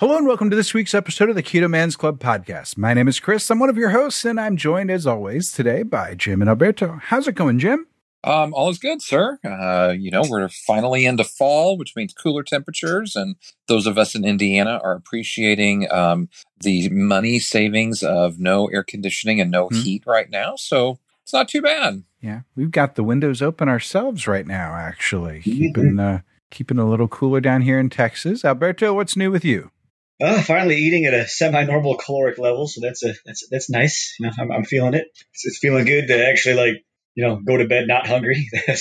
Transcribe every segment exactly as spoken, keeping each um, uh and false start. Hello and welcome to this week's episode of the Keto Man's Club podcast. My name is Chris. I'm one of your hosts, and I'm joined, as always, today by Jim and Alberto. How's it going, Jim? Um, all is good, sir. Uh, you know, we're finally into fall, which means cooler temperatures, and those of us in Indiana are appreciating um, the money savings of no air conditioning and no mm-hmm. heat right now, so it's not too bad. Yeah, we've got the windows open ourselves right now, actually, keeping, uh, keeping a little cooler down here in Texas. Alberto, what's new with you? Uh, finally eating at a semi-normal caloric level, so that's a that's that's nice. You know, I'm I'm feeling it. It's, it's feeling good to actually like you know go to bed not hungry. yeah.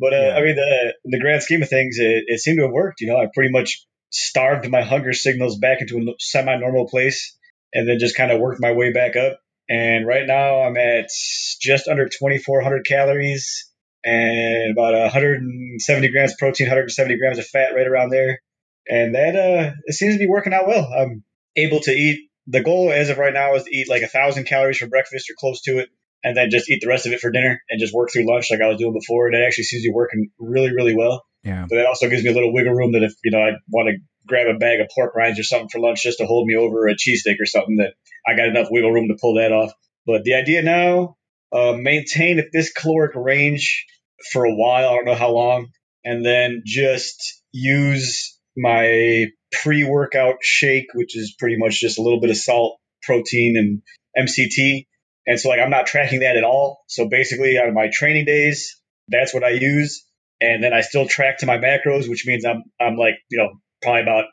But uh, yeah. I mean, the the grand scheme of things, it, it seemed to have worked. You know, I pretty much starved my hunger signals back into a semi-normal place, and then just kind of worked my way back up. And right now, I'm at just under twenty-four hundred calories and about one hundred seventy grams protein, one hundred seventy grams of fat, right around there. And that uh, it seems to be working out well. I'm able to eat. The goal as of right now is to eat like a thousand calories for breakfast or close to it, and then just eat the rest of it for dinner and just work through lunch like I was doing before. And it actually seems to be working really, really well. Yeah. But that also gives me a little wiggle room that if you know I want to grab a bag of pork rinds or something for lunch just to hold me over, or a cheesesteak or something, that I got enough wiggle room to pull that off. But the idea now, uh, maintain at this caloric range for a while. I don't know how long, and then just use my pre-workout shake, which is pretty much just a little bit of salt, protein, and M C T. And so like I'm not tracking that at all. So basically on my training days, that's what I use. And then I still track to my macros, which means I'm I'm like, you know, probably about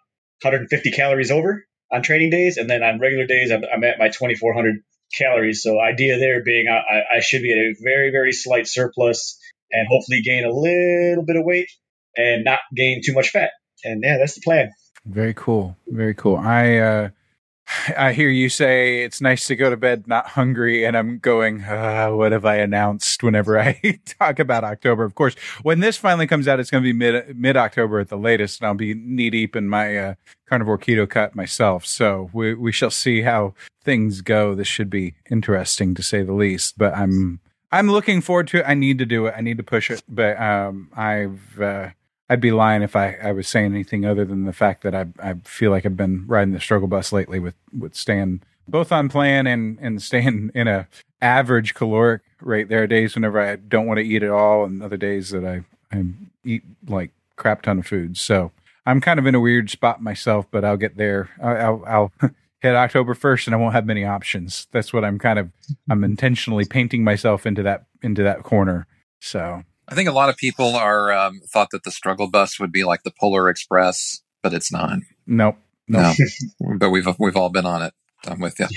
one hundred fifty calories over on training days. And then on regular days, I'm, I'm at my twenty-four hundred calories. So idea there being I, I should be at a very, very slight surplus and hopefully gain a little bit of weight and not gain too much fat. And yeah, that's the plan. Very cool. Very cool. I uh, I hear you say it's nice to go to bed not hungry, and I'm going, uh, what have I announced whenever I talk about October? Of course, when this finally comes out, it's going to be mid, mid-October at the latest, and I'll be knee-deep in my uh, carnivore keto cut myself. So we, we shall see how things go. This should be interesting, to say the least, but I'm, I'm looking forward to it. I need to do it. I need to push it, but um, I've... Uh, I'd be lying if I, I was saying anything other than the fact that I I feel like I've been riding the struggle bus lately with, with staying both on plan and, and staying in a average caloric rate. There are days whenever I don't want to eat at all, and other days that I, I eat like crap ton of food. So I'm kind of in a weird spot myself, but I'll get there. I'll, I'll, I'll hit October first and I won't have many options. That's what I'm kind of, I'm intentionally painting myself into that, into that corner. So I think a lot of people are um, thought that the struggle bus would be like the Polar Express, but it's not. Nope. Nope. No, but we've we've all been on it. I'm with you.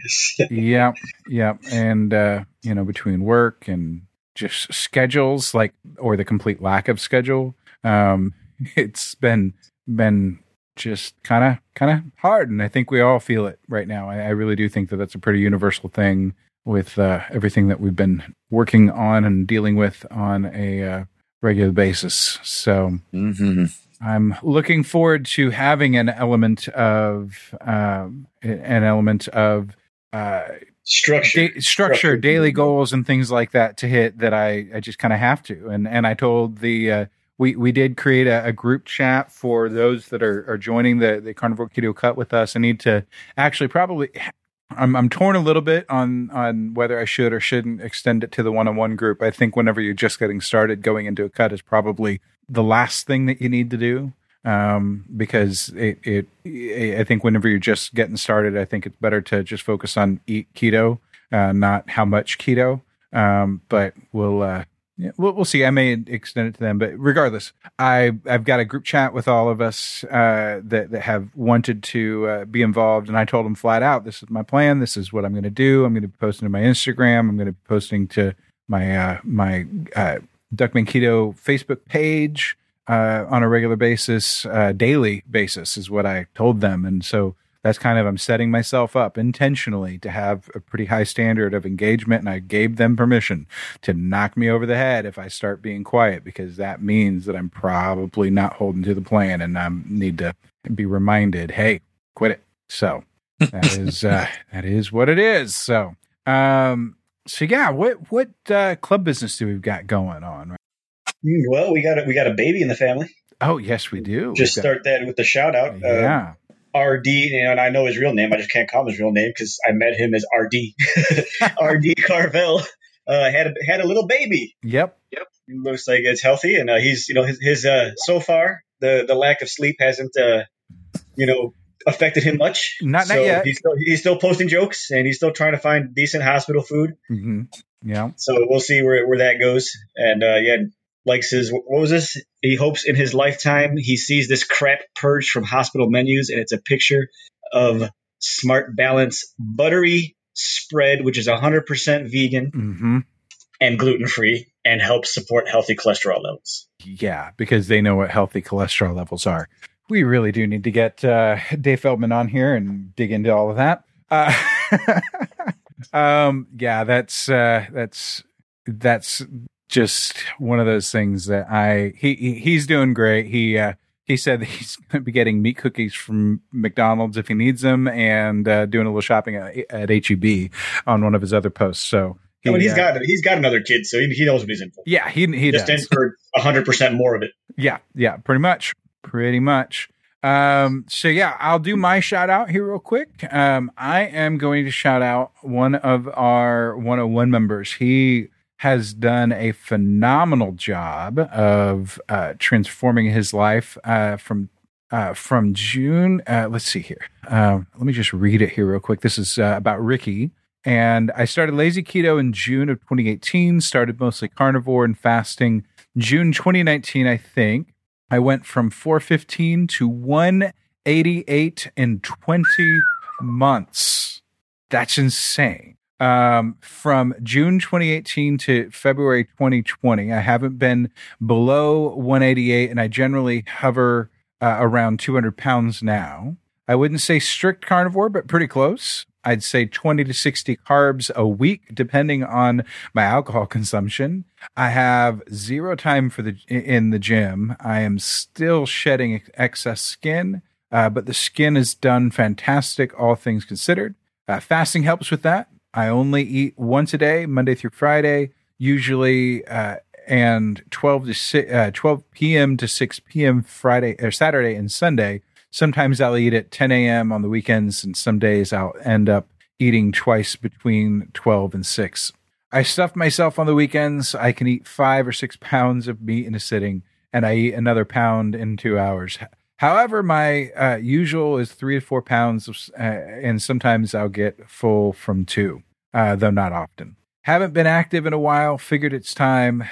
Yes. Yeah, yeah, and uh, you know, between work and just schedules, like or the complete lack of schedule, um, it's been been just kind of kind of hard, and I think we all feel it right now. I, I really do think that that's a pretty universal thing with uh, everything that we've been working on and dealing with on a uh, regular basis. So mm-hmm. I'm looking forward to having an element of uh, an element of uh, structure, da- structure, structure, daily goals and things like that to hit that I, I just kind of have to. And, and I told the, uh, we, we did create a, a group chat for those that are, are joining the, the Carnivore Keto Cut with us. I need to actually probably I'm I'm torn a little bit on, on whether I should or shouldn't extend it to the one-on-one group. I think whenever you're just getting started, going into a cut is probably the last thing that you need to do. Um, because it, it, I think whenever you're just getting started, I think it's better to just focus on eat keto, uh, not how much keto. Um, but we'll, uh, yeah, we'll, we'll see. I may extend it to them, but regardless, I, I've got a group chat with all of us uh, that, that have wanted to uh, be involved. And I told them flat out, this is my plan. This is what I'm going to do. I'm going to be posting to my Instagram. I'm going to be posting to my uh, my uh, Duckman Keto Facebook page. uh, on a regular basis, uh, daily basis is what I told them. And so that's kind of, I'm setting myself up intentionally to have a pretty high standard of engagement. And I gave them permission to knock me over the head if I start being quiet, because that means that I'm probably not holding to the plan and I need to be reminded, hey, quit it. So that is, uh, that is what it is. So, um, so yeah, what, what, uh, club business do we've got going on? Well, we got a, we got a baby in the family. Oh yes, we do. Just got, start that with a shout out. Yeah. Uh, R D, and I know his real name. I just can't call him his real name because I met him as R D. R D Carvel uh, had a, had a little baby. Yep, yep. He looks like it's healthy, and uh, he's you know his his uh, so far the, the lack of sleep hasn't uh, you know affected him much. Not, so not yet. He's still, he's still posting jokes, and he's still trying to find decent hospital food. Mm-hmm. Yeah. So we'll see where where that goes, and uh, yeah. Likes his, what was this? He hopes in his lifetime he sees this crap purged from hospital menus, and it's a picture of Smart Balance buttery spread, which is one hundred percent vegan mm-hmm. and gluten-free, and helps support healthy cholesterol levels. Yeah, because they know what healthy cholesterol levels are. We really do need to get uh, Dave Feldman on here and dig into all of that. Uh, um, yeah, that's uh, that's that's. Just one of those things that I, he, he he's doing great. He, uh, he said that he's going to be getting meat cookies from McDonald's if he needs them, and uh, doing a little shopping at, at H E B on one of his other posts. So he, I mean, he's uh, got, he's got another kid, so he, he knows what he's in for. Yeah. He, he just does. In for a hundred percent more of it. Yeah. Yeah. Pretty much. Pretty much. Um, so yeah, I'll do my shout out here real quick. Um, I am going to shout out one of our one oh one members. He has done a phenomenal job of uh, transforming his life uh, from uh, from June. Uh, let's see here. Uh, let me just read it here real quick. This is uh, about Ricky. And I started Lazy Keto in June of twenty eighteen, started mostly carnivore and fasting. June twenty nineteen, I think, I went from four fifteen to one eighty-eight in twenty months. That's insane. Um, from June twenty eighteen to February twenty twenty, I haven't been below one eighty-eight, and I generally hover uh, around two hundred pounds now. I wouldn't say strict carnivore, but pretty close. I'd say twenty to sixty carbs a week, depending on my alcohol consumption. I have zero time for the in the gym. I am still shedding excess skin, uh, but the skin is done fantastic, all things considered. Uh, fasting helps with that. I only eat once a day, Monday through Friday, usually, uh, and twelve to six, uh, twelve p.m. to six p.m. Friday or Saturday and Sunday. Sometimes I'll eat at ten a.m. on the weekends, and some days I'll end up eating twice between twelve and six. I stuff myself on the weekends. I can eat five or six pounds of meat in a sitting, and I eat another pound in two hours. However, my uh, usual is three to four pounds, of, uh, and sometimes I'll get full from two, uh, though not often. Haven't been active in a while, figured it's time.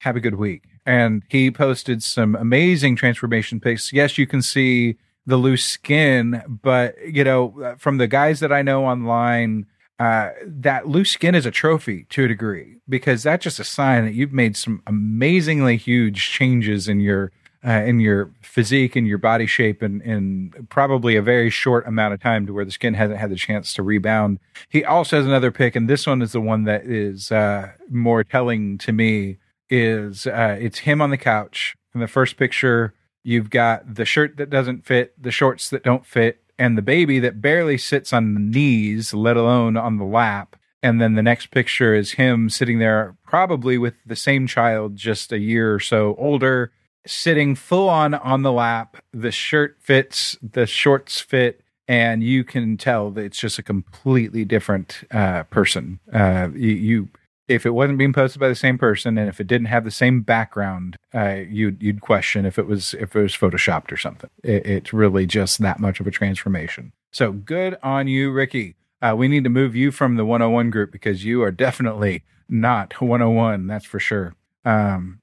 Have a good week. And he posted some amazing transformation pics. Yes, you can see the loose skin, but, you know, from the guys that I know online, uh, that loose skin is a trophy to a degree, because that's just a sign that you've made some amazingly huge changes in your Uh, in your physique and your body shape, and in probably a very short amount of time, to where the skin hasn't had the chance to rebound. He also has another pick, and this one is the one that is uh, more telling to me, is uh, it's him on the couch. In the first picture, you've got the shirt that doesn't fit, the shorts that don't fit, and the baby that barely sits on the knees, let alone on the lap. And then the next picture is him sitting there, probably with the same child, just a year or so older, sitting full on on the lap. The shirt fits, the shorts fit, and you can tell that it's just a completely different uh, person. Uh, you, you, if it wasn't being posted by the same person, and if it didn't have the same background, uh, you'd you'd question if it was if it was photoshopped or something. It, it's really just that much of a transformation. So good on you, Ricky. Uh, we need to move you from the one oh one group, because you are definitely not one oh one. That's for sure. Um,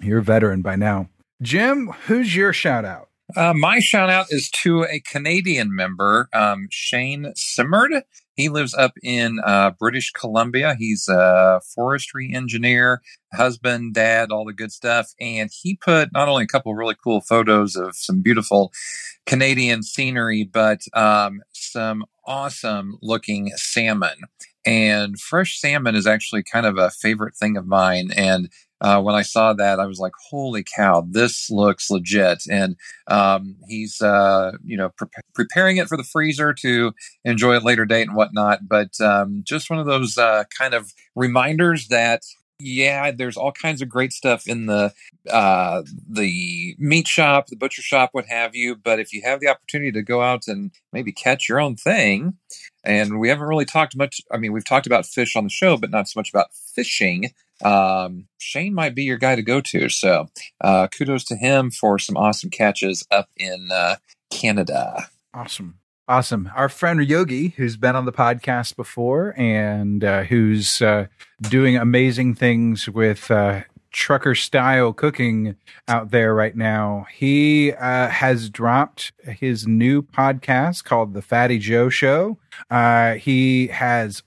you're a veteran by now. Jim, who's your shout out? Uh, my shout out is to a Canadian member, um, Shane Simmerd. He lives up in uh, British Columbia. He's a forestry engineer, husband, dad, all the good stuff. And he put not only a couple of really cool photos of some beautiful Canadian scenery, but um, some awesome looking salmon. And fresh salmon is actually kind of a favorite thing of mine. And Uh, when I saw that, I was like, holy cow, this looks legit. And um, he's, uh, you know, pre- preparing it for the freezer to enjoy a later date and whatnot. But um, just one of those uh, kind of reminders that, yeah, there's all kinds of great stuff in the uh, the meat shop, the butcher shop, what have you. But if you have the opportunity to go out and maybe catch your own thing, and we haven't really talked much. I mean, we've talked about fish on the show, but not so much about fishing. Um, Shane might be your guy to go to. So, uh, kudos to him for some awesome catches up in, uh, Canada. Awesome. Awesome. Our friend Yogi, who's been on the podcast before and, uh, who's, uh, doing amazing things with, uh, trucker style cooking out there right now. He uh, has dropped his new podcast called The Fatty Joe Show. Uh, he has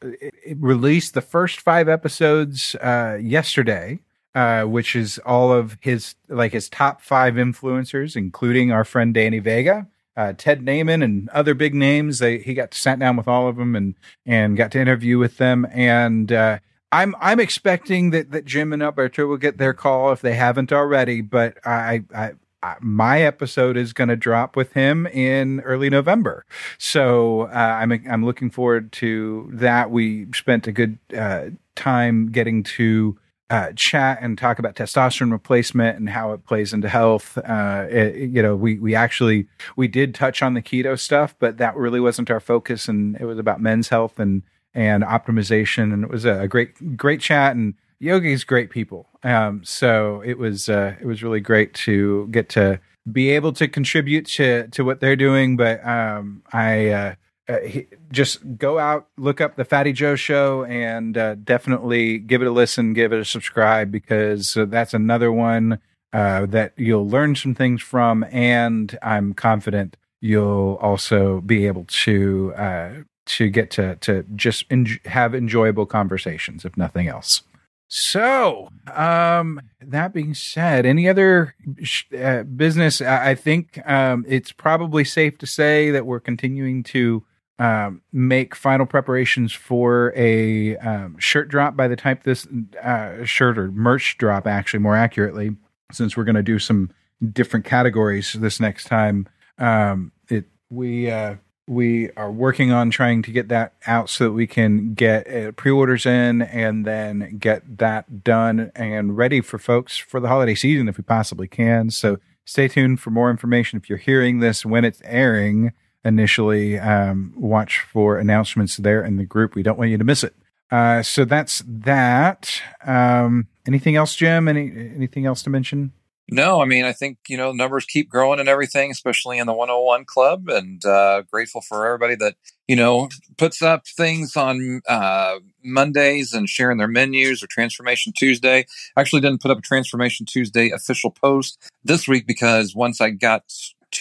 released the first five episodes uh, yesterday, uh, which is all of his like his top five influencers, including our friend Danny Vega. Uh, Ted Naaman and other big names. They, he got sat down with all of them and, and got to interview with them. And uh, I'm I'm expecting that, that Jim and Alberto will get their call if they haven't already, but I, I, I my episode is going to drop with him in early November, so uh, I'm I'm looking forward to that. We spent a good uh, time getting to uh, chat and talk about testosterone replacement and how it plays into health. Uh, it, you know, we we actually we did touch on the keto stuff, but that really wasn't our focus, and it was about men's health and. and optimization. And it was a great, great chat, and Yogi's great people. Um, so it was, uh, it was really great to get to be able to contribute to, to what they're doing. But, um, I, uh, uh he, just go out, look up the Fatty Joe Show, and, uh, definitely give it a listen, give it a subscribe, because uh, that's another one, uh, that you'll learn some things from. And I'm confident you'll also be able to, uh, to get to, to just en- have enjoyable conversations, if nothing else. So, um, that being said, any other sh- uh, business, I, I think, um, it's probably safe to say that we're continuing to, um, make final preparations for a, um, shirt drop by the type this, uh, shirt or merch drop, actually, more accurately, since we're going to do some different categories this next time. Um, it, we, uh, We are working on trying to get that out so that we can get uh, pre-orders in and then get that done and ready for folks for the holiday season if we possibly can. So stay tuned for more information. If you're hearing this when it's airing initially, um, watch for announcements there in the group. We don't want you to miss it. Uh, so that's that. Um, anything else, Jim? Any anything else to mention? No, I mean, I think, you know, numbers keep growing and everything, especially in the one oh one Club, and uh, grateful for everybody that, you know, puts up things on uh, Mondays and sharing their menus, or Transformation Tuesday. I actually didn't put up a Transformation Tuesday official post this week, because once I got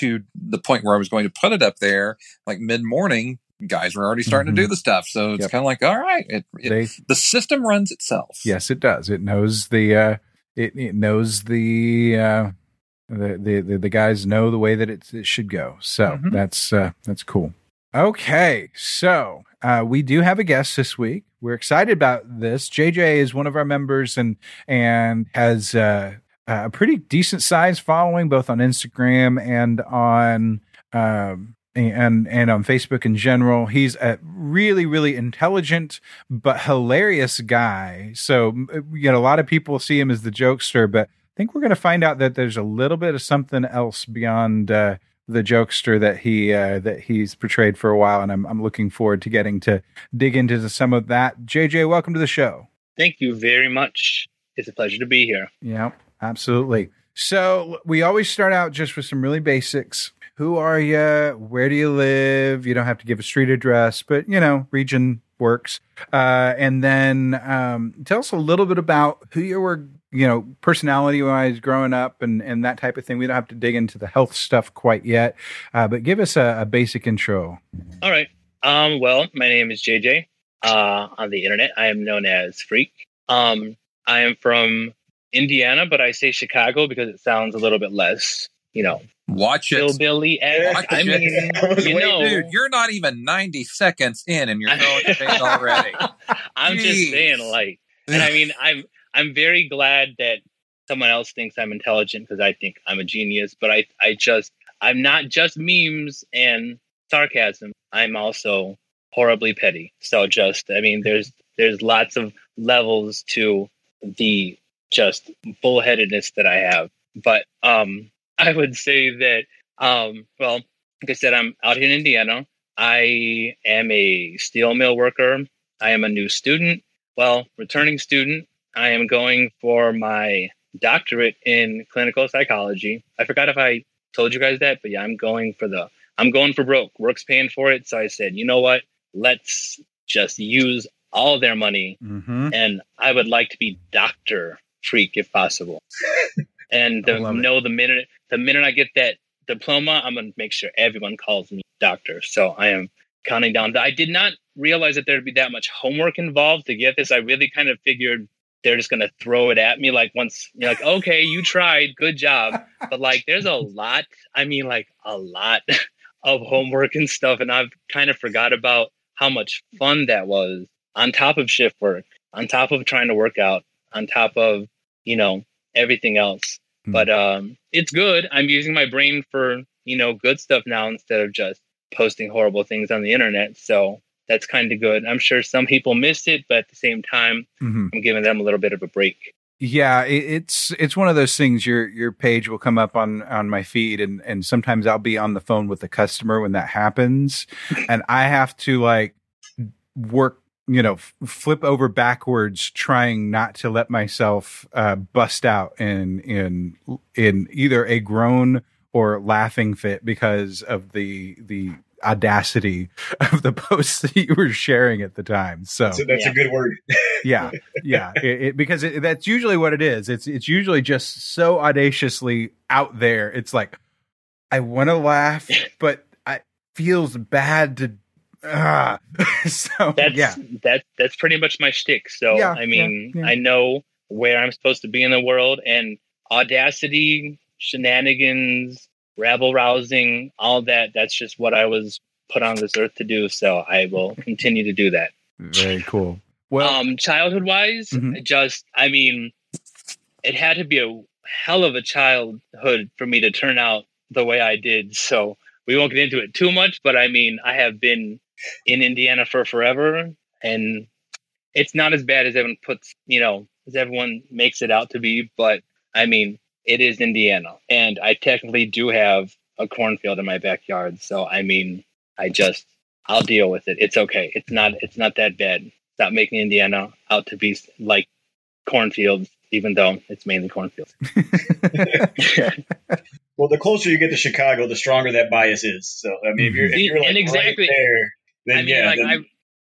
to the point where I was going to put it up there, like mid-morning, guys were already starting mm-hmm. to do the stuff. So it's yep. kind of like, all right, it, it, they, the system runs itself. Yes, it does. It knows the... Uh, It, it knows the, uh, the, the, the guys know the way that it, it should go. So mm-hmm. that's, uh, that's cool. Okay. So, uh, we do have a guest this week. We're excited about this. J J is one of our members and, and has, uh, a pretty decent sized following, both on Instagram and on, um, And and on Facebook in general. He's a really, really intelligent but hilarious guy. So, you know, a lot of people see him as the jokester, but I think we're going to find out that there's a little bit of something else beyond uh, the jokester that he uh, that he's portrayed for a while. And I'm I'm looking forward to getting to dig into some of that. J J, welcome to the show. Thank you very much. It's a pleasure to be here. Yeah, absolutely. So we always start out just with some really basics. Who are you? Where do you live? You don't have to give a street address, but, you know, region works. Uh, and then um, tell us a little bit about who you were you know, personality-wise growing up and, and that type of thing. We don't have to dig into the health stuff quite yet, uh, but give us a, a basic intro. All right. Um, well, my name is J J. Uh, on the internet, I am known as Freak. Um, I am from Indiana, but I say Chicago because it sounds a little bit less, you know. Watch it. Billy Watch I mean, it. You Wait, know, dude, you're not even ninety seconds in and you're going to things already. I'm Jeez. just saying, like, and I mean, I'm, I'm very glad that someone else thinks I'm intelligent because I think I'm a genius, but I, I just, I'm not just memes and sarcasm. I'm also horribly petty. So just, I mean, there's, there's lots of levels to the just bullheadedness that I have. But, um, I would say that, um, well, like I said, I'm out here in Indiana. I am a steel mill worker. I am a new student, well, returning student. I am going for my doctorate in clinical psychology. I forgot if I told you guys that, but yeah, I'm going for the, I'm going for broke. Work's paying for it. So I said, you know what? Let's just use all their money. Mm-hmm. And I would like to be Doctor Freak if possible. And the, no, it. the minute the minute I get that diploma, I'm gonna make sure everyone calls me doctor. So I am counting down. I did not realize that there'd be that much homework involved to get this. I really kind of figured they're just gonna throw it at me. Like once you're like, okay, you tried, good job. But like, there's a lot. I mean, like a lot of homework and stuff. And I've kind of forgot about how much fun that was. On top of shift work, on top of trying to work out, on top of you know. everything else. But um it's good. I'm using my brain for, you know, good stuff now instead of just posting horrible things on the internet. So that's kind of good. I'm sure some people missed it, but at the same time, mm-hmm. I'm giving them a little bit of a break. Yeah, it's it's one of those things. Your your page will come up on, on my feed, and, and sometimes I'll be on the phone with the customer when that happens, and I have to like work you know, f- flip over backwards, trying not to let myself uh, bust out in in in either a groan or laughing fit because of the the audacity of the posts that you were sharing at the time. So, so that's yeah. a good word. yeah, yeah, it, it, because it, that's usually what it is. It's it's usually just so audaciously out there. It's like I want to laugh, but I feels bad to. Uh, so that's yeah. that that's pretty much my shtick. So yeah, I mean, yeah, yeah. I know where I'm supposed to be in the world, and audacity, shenanigans, rabble rousing, all that. That's just what I was put on this earth to do. So I will continue to do that. Very cool. Well, um, childhood wise, mm-hmm. just I mean, it had to be a hell of a childhood for me to turn out the way I did. So we won't get into it too much, but I mean, I have been in Indiana for forever, and it's not as bad as everyone puts, you know, as everyone makes it out to be. But I mean, it is Indiana, and I technically do have a cornfield in my backyard. So I mean, I just, I'll deal with it. It's okay. It's not, it's not that bad. Stop making Indiana out to be like cornfields, even though it's mainly cornfields. Well, the closer you get to Chicago, the stronger that bias is. So I mean, if you're, if you're like and exactly. right there, then I mean, yeah, like, then,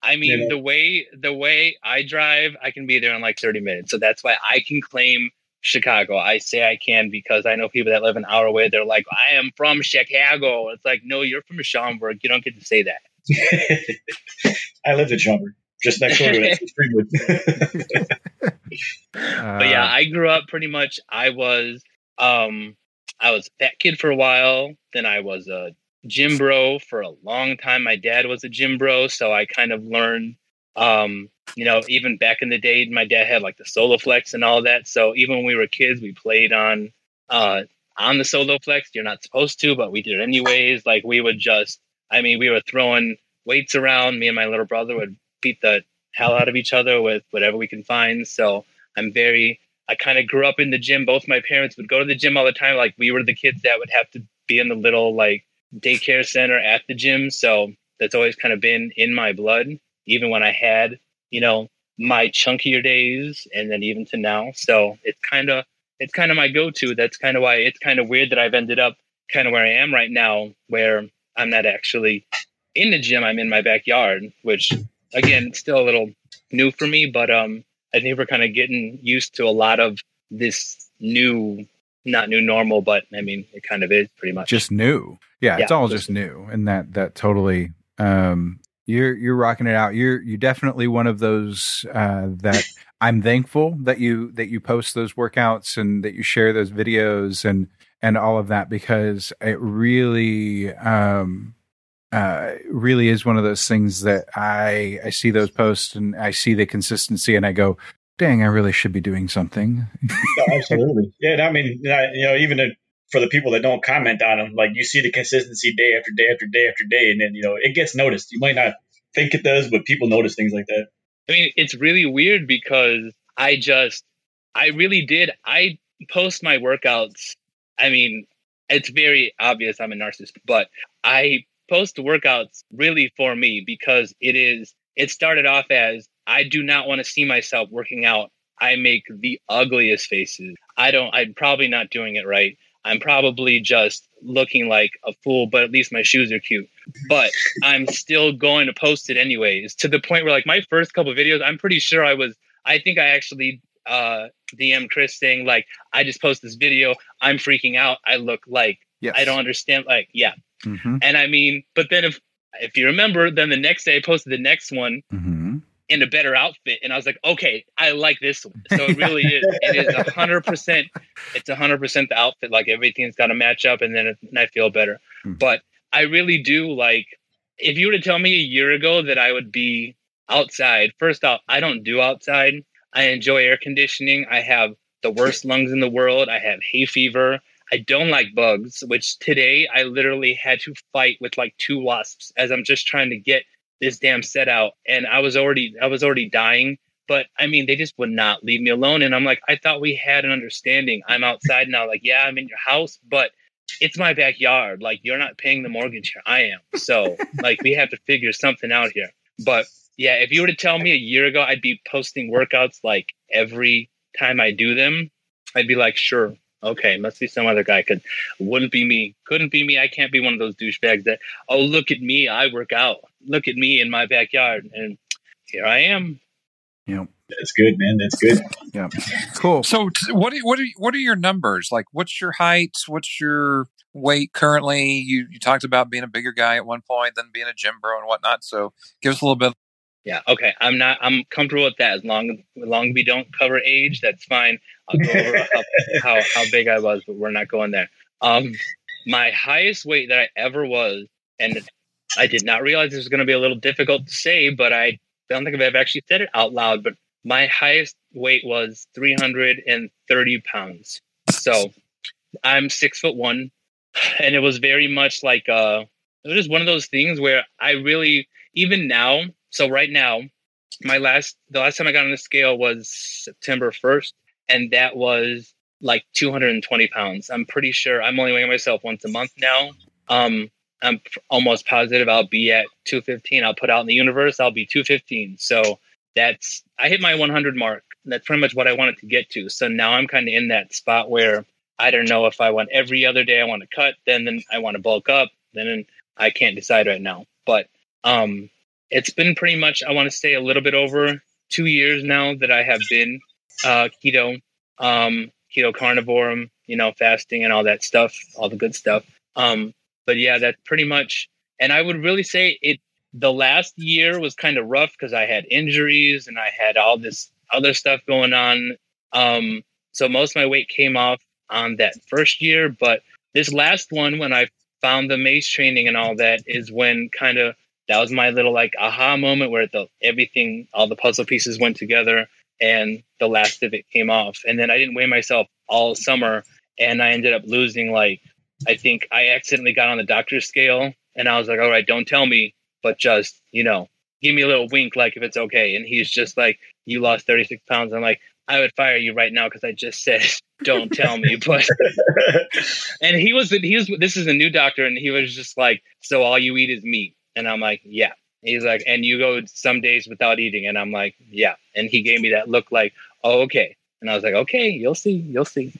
I, I mean, you know. the way the way I drive, I can be there in like thirty minutes. So that's why I can claim Chicago. I say I can because I know people that live an hour away. They're like, I am from Chicago. It's like, no, you're from Schaumburg. You don't get to say that. I lived in Schaumburg, just next door to it. It's Greenwood. uh, but yeah, I grew up pretty much. I was. um I was a fat kid for a while. Then I was a gym bro for a long time. My dad was a gym bro. So I kind of learned, um, you know, even back in the day, my dad had like the Soloflex and all that. So even when we were kids, we played on, uh, on the Soloflex. You're not supposed to, but we did it anyways. Like we would just, I mean, we were throwing weights around. Me and my little brother would beat the hell out of each other with whatever we can find. So I'm very... I kind of grew up in the gym. Both my parents would go to the gym all the time. Like we were the kids that would have to be in the little like daycare center at the gym. So that's always kind of been in my blood, even when I had, you know, my chunkier days and then even to now. So it's kind of, it's kind of my go-to. That's kind of why it's kind of weird that I've ended up kind of where I am right now, where I'm not actually in the gym. I'm in my backyard, which again, it's still a little new for me, but, um, I think we're kind of getting used to a lot of this new, not new normal, but I mean, it kind of is pretty much just new. Yeah. yeah it's all just new. And that, that totally, um, you're, you're rocking it out. You're, you're definitely one of those, uh, that I'm thankful that you, that you post those workouts and that you share those videos and, and all of that, because it really, um, uh, really is one of those things that I, I see those posts and I see the consistency and I go, dang, I really should be doing something. No, absolutely. Yeah. I mean, you know, even if, for the people that don't comment on them, like you see the consistency day after day after day after day. And then, you know, it gets noticed. You might not think it does, but people notice things like that. I mean, it's really weird because I just, I really did. I post my workouts. I mean, it's very obvious I'm a narcissist, but I post the workouts really for me because it is, it started off as, I do not want to see myself working out. I make the ugliest faces. I don't, I'm probably not doing it right. I'm probably just looking like a fool, but at least my shoes are cute. But I'm still going to post it anyways, to the point where like my first couple of videos, I'm pretty sure I was, I think I actually uh, D M'd Chris saying like, I just post this video. I'm freaking out. I look like, yes. I don't understand. Like, yeah. Mm-hmm. And I mean, but then if, if you remember, then the next day I posted the next one. Mm-hmm. In a better outfit. And I was like, okay, I like this one. So it really is. It is a hundred percent. It's a hundred percent the outfit. Like everything's got to match up and then it, and I feel better. Mm-hmm. But I really do like, if you were to tell me a year ago that I would be outside, first off, I don't do outside. I enjoy air conditioning. I have the worst lungs in the world. I have hay fever. I don't like bugs, which today I literally had to fight with like two wasps as I'm just trying to get this damn set out. And I was already, I was already dying, but I mean, they just would not leave me alone. And I'm like, I thought we had an understanding. I'm outside now. Like, yeah, I'm in your house, but it's my backyard. Like you're not paying the mortgage here. I am. So like, we have to figure something out here. But yeah, if you were to tell me a year ago, I'd be posting workouts. Like every time I do them, I'd be like, sure. Okay. Must be some other guy. Cause wouldn't be me. Couldn't be me. I can't be one of those douchebags that, oh, look at me. I work out. Look at me in my backyard. And here I am. Yeah. That's good, man. That's good. Yeah. Cool. So what are, what are, what are your numbers? Like what's your height? What's your weight currently? You, you talked about being a bigger guy at one point, then being a gym bro and whatnot. So give us a little bit. Yeah. Okay. I'm not, I'm comfortable with that. As long as, as long as we don't cover age, that's fine. I'll go over how, how, how big I was, but we're not going there. Um, my highest weight that I ever was, and I did not realize this was going to be a little difficult to say, but I don't think I've actually said it out loud, but my highest weight was three hundred thirty pounds. So I'm six foot one. And it was very much like, uh, it was just one of those things where I really, even now, so right now, my last, the last time I got on the scale was September first. And that was like two hundred twenty pounds. I'm pretty sure I'm only weighing myself once a month now. Um, I'm almost positive I'll be at two fifteen. I'll put out in the universe. I'll be two fifteen. So that's, I hit my one hundred mark. That's pretty much what I wanted to get to. So now I'm kind of in that spot where I don't know if I want every other day I want to cut, then, then I want to bulk up, then I can't decide right now. But um, it's been pretty much, I want to say a little bit over two years now that I have been uh, keto, um, keto carnivorum, you know, fasting and all that stuff, all the good stuff. Um, But yeah, that's pretty much, and I would really say it, the last year was kind of rough because I had injuries and I had all this other stuff going on. Um, so most of my weight came off on that first year, but this last one, when I found the maze training and all that, is when kind of, that was my little like aha moment where the, everything, all the puzzle pieces went together and the last of it came off. And then I didn't weigh myself all summer and I ended up losing like, I think I accidentally got on the doctor's scale and I was like, all right, don't tell me, but just, you know, give me a little wink, like if it's okay. And he's just like, you lost thirty-six pounds. I'm like, I would fire you right now because I just said, don't tell me. But, and he was, he was, this is a new doctor. And he was just like, so all you eat is meat. And I'm like, yeah. He's like, and you go some days without eating. And I'm like, yeah. And he gave me that look like, oh, okay. And I was like, okay, you'll see, you'll see.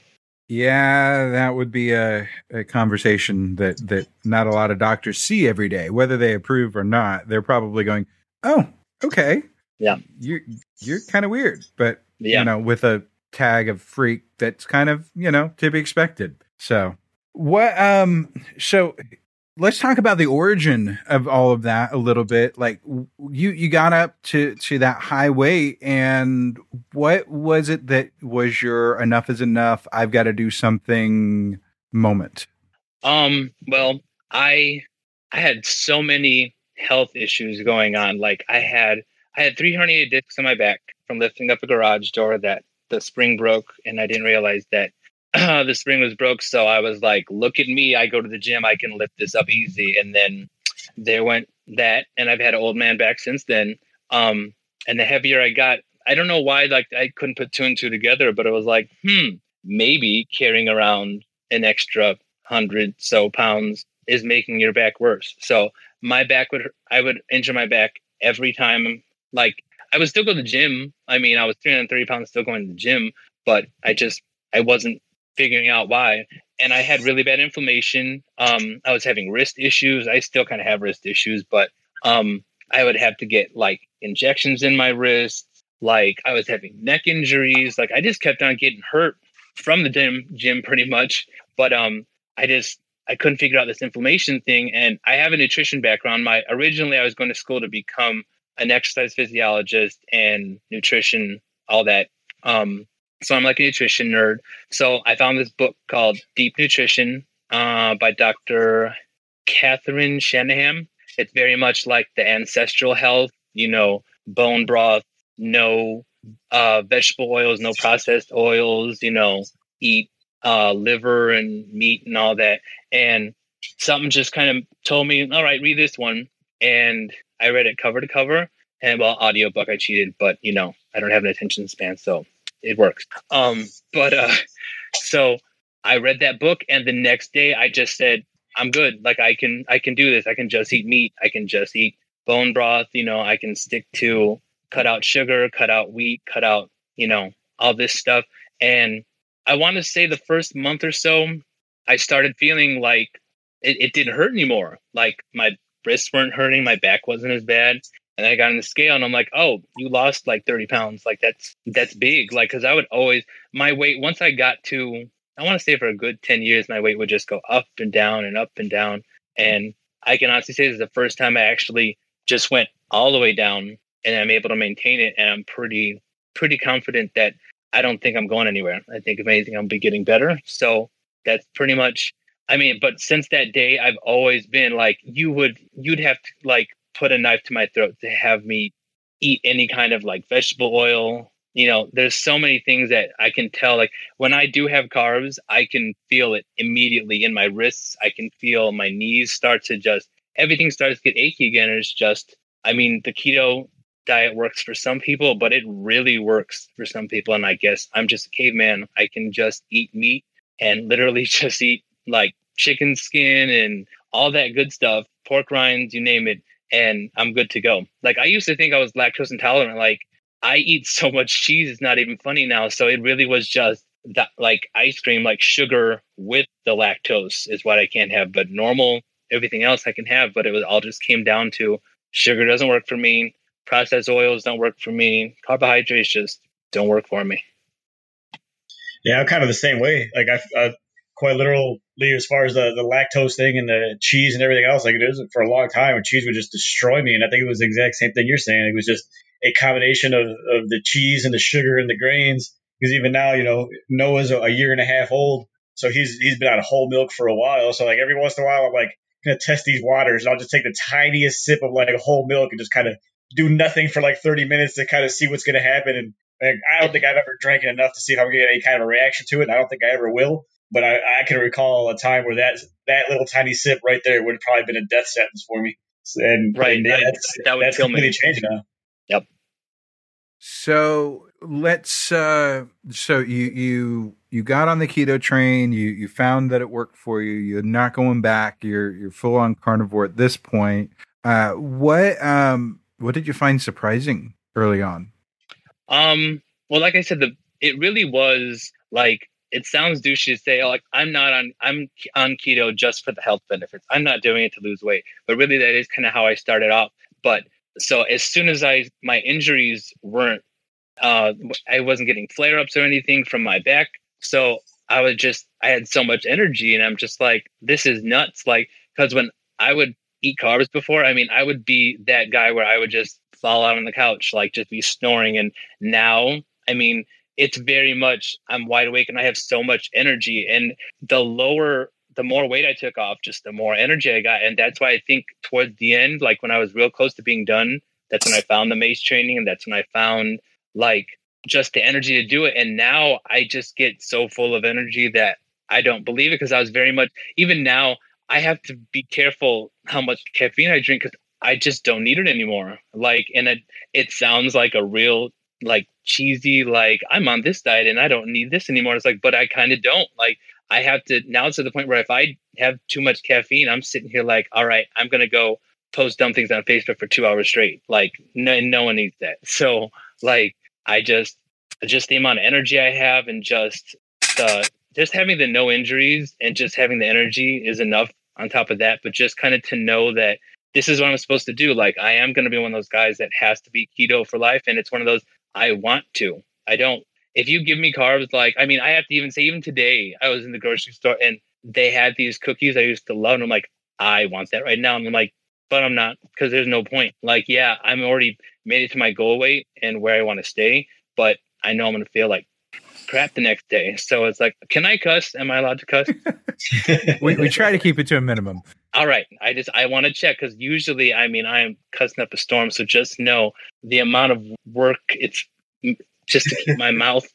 Yeah, that would be a, a conversation that, that not a lot of doctors see every day, whether they approve or not. They're probably going, "Oh, okay, yeah, you're you're kind of weird," but yeah. You know, with a tag of freak that's kind of, you know, to be expected. So what, um, so let's talk about the origin of all of that a little bit. Like you, you got up to, to that high weight, and what was it that was your enough is enough, I've got to do something moment? Um, well, I, I had so many health issues going on. Like I had, I had three herniated discs in my back from lifting up a garage door that the spring broke, and I didn't realize that uh, the spring was broke. So I was like, look at me. I go to the gym. I can lift this up easy. And then there went that. And I've had an old man back since then. Um, and the heavier I got, I don't know why, like I couldn't put two and two together, but it was like, hmm, maybe carrying around an extra hundred so pounds is making your back worse. So my back would, I would injure my back every time. Like I would still go to the gym. I mean, I was three hundred thirty pounds still going to the gym, but I just, I wasn't figuring out why. And I had really bad inflammation. Um, I was having wrist issues. I still kind of have wrist issues, but um, I would have to get like injections in my wrists. Like I was having neck injuries. Like I just kept on getting hurt from the gym, gym pretty much. But um, I just, I couldn't figure out this inflammation thing. And I have a nutrition background. My originally I was going to school to become an exercise physiologist and nutrition, all that. Um, so I'm like a nutrition nerd. So I found this book called Deep Nutrition uh, by Doctor Catherine Shanahan. It's very much like the ancestral health, you know, bone broth, no uh, vegetable oils, no processed oils, you know, eat uh, liver and meat and all that. And something just kind of told me, all right, read this one. And I read it cover to cover, and well, audiobook, I cheated, but you know, I don't have an attention span, so it works. Um, but, uh, so I read that book, and the next day I just said, I'm good. Like I can, I can do this. I can just eat meat. I can just eat bone broth. You know, I can stick to cut out sugar, cut out wheat, cut out, you know, all this stuff. And I want to say the first month or so, I started feeling like it, it didn't hurt anymore. Like my wrists weren't hurting, my back wasn't as bad. And I got on the scale and I'm like, oh, you lost like thirty pounds. Like that's, that's big. Like, cause I would always, my weight, once I got to, I want to say for a good ten years, my weight would just go up and down and up and down. And I can honestly say this is the first time I actually just went all the way down, and I'm able to maintain it. And I'm pretty, pretty confident that I don't think I'm going anywhere. I think if anything, I'll be getting better. So that's pretty much, I mean, but since that day, I've always been like, you would, you'd have to like put a knife to my throat to have me eat any kind of like vegetable oil. You know, there's so many things that I can tell. Like when I do have carbs, I can feel it immediately in my wrists. I can feel my knees start to just, everything starts to get achy again. It's just, I mean, the keto diet works for some people, but it really works for some people. And I guess I'm just a caveman. I can just eat meat and literally just eat like chicken skin and all that good stuff, pork rinds, you name it, and I'm good to go. Like I used to think I was lactose intolerant. Like I eat so much cheese, it's not even funny now. So it really was just that, like ice cream, like sugar with the lactose is what I can't have, but normal, everything else I can have. But it was all just came down to sugar doesn't work for me. Processed oils don't work for me. Carbohydrates just don't work for me. Yeah, I'm kind of the same way. Like I, I quite literally, as far as the, the lactose thing and the cheese and everything else, like it is for a long time, and cheese would just destroy me. And I think it was the exact same thing you're saying. It was just a combination of, of the cheese and the sugar and the grains. Because even now, you know, Noah's a year and a half old, so he's he's been on whole milk for a while. So like every once in a while, I'm like gonna test these waters, and I'll just take the tiniest sip of like whole milk and just kind of do nothing for like thirty minutes to kind of see what's gonna happen. And like, I don't think I've ever drank it enough to see if I'm gonna get any kind of a reaction to it. And I don't think I ever will. But I, I can recall a time where that that little tiny sip right there would have probably been a death sentence for me. And, right, and that, that's, that would that's kill completely me. Changed now. Yep. So let's. Uh, so you you you got on the keto train. You you found that it worked for you. You're not going back. You're you're full on carnivore at this point. Uh, what um what did you find surprising early on? Um. Well, like I said, the it really was like. It sounds douchey to say, oh, like, I'm not on, I'm on keto just for the health benefits. I'm not doing it to lose weight, but really that is kind of how I started off. But so as soon as I, my injuries weren't Uh, I wasn't getting flare-ups or anything from my back. So I was just, I had so much energy, and I'm just like, this is nuts. Like, because when I would eat carbs before, I mean, I would be that guy where I would just fall out on the couch, like just be snoring. And now, I mean, it's very much, I'm wide awake and I have so much energy. And the lower, the more weight I took off, just the more energy I got. And that's why I think towards the end, like when I was real close to being done, that's when I found the MACE training. And that's when I found like just the energy to do it. And now I just get so full of energy that I don't believe it, because I was very much, even now I have to be careful how much caffeine I drink because I just don't need it anymore. Like, and it, it sounds like a real, like cheesy, like I'm on this diet and I don't need this anymore. It's like, but I kind of don't. Like I have to, now it's to the point where if I have too much caffeine, I'm sitting here like, all right, I'm going to go post dumb things on Facebook for two hours straight. Like no, no one needs that. So like, I just, just the amount of energy I have and just the, just having the no injuries and just having the energy is enough on top of that. But just kind of to know that this is what I'm supposed to do. Like I am going to be one of those guys that has to be keto for life. And it's one of those, I want to, I don't, if you give me carbs, like, I mean, I have to even say, even today I was in the grocery store and they had these cookies I used to love. And I'm like, I want that right now. And I'm like, but I'm not, because there's no point. Like, yeah, I'm already made it to my goal weight and where I want to stay, but I know I'm going to feel like crap the next day. So it's like, can I cuss? Am I allowed to cuss? we, we try to keep it to a minimum. All right. I just, I want to check, because usually, I mean, I am cussing up a storm. So just know the amount of work it's just to keep my mouth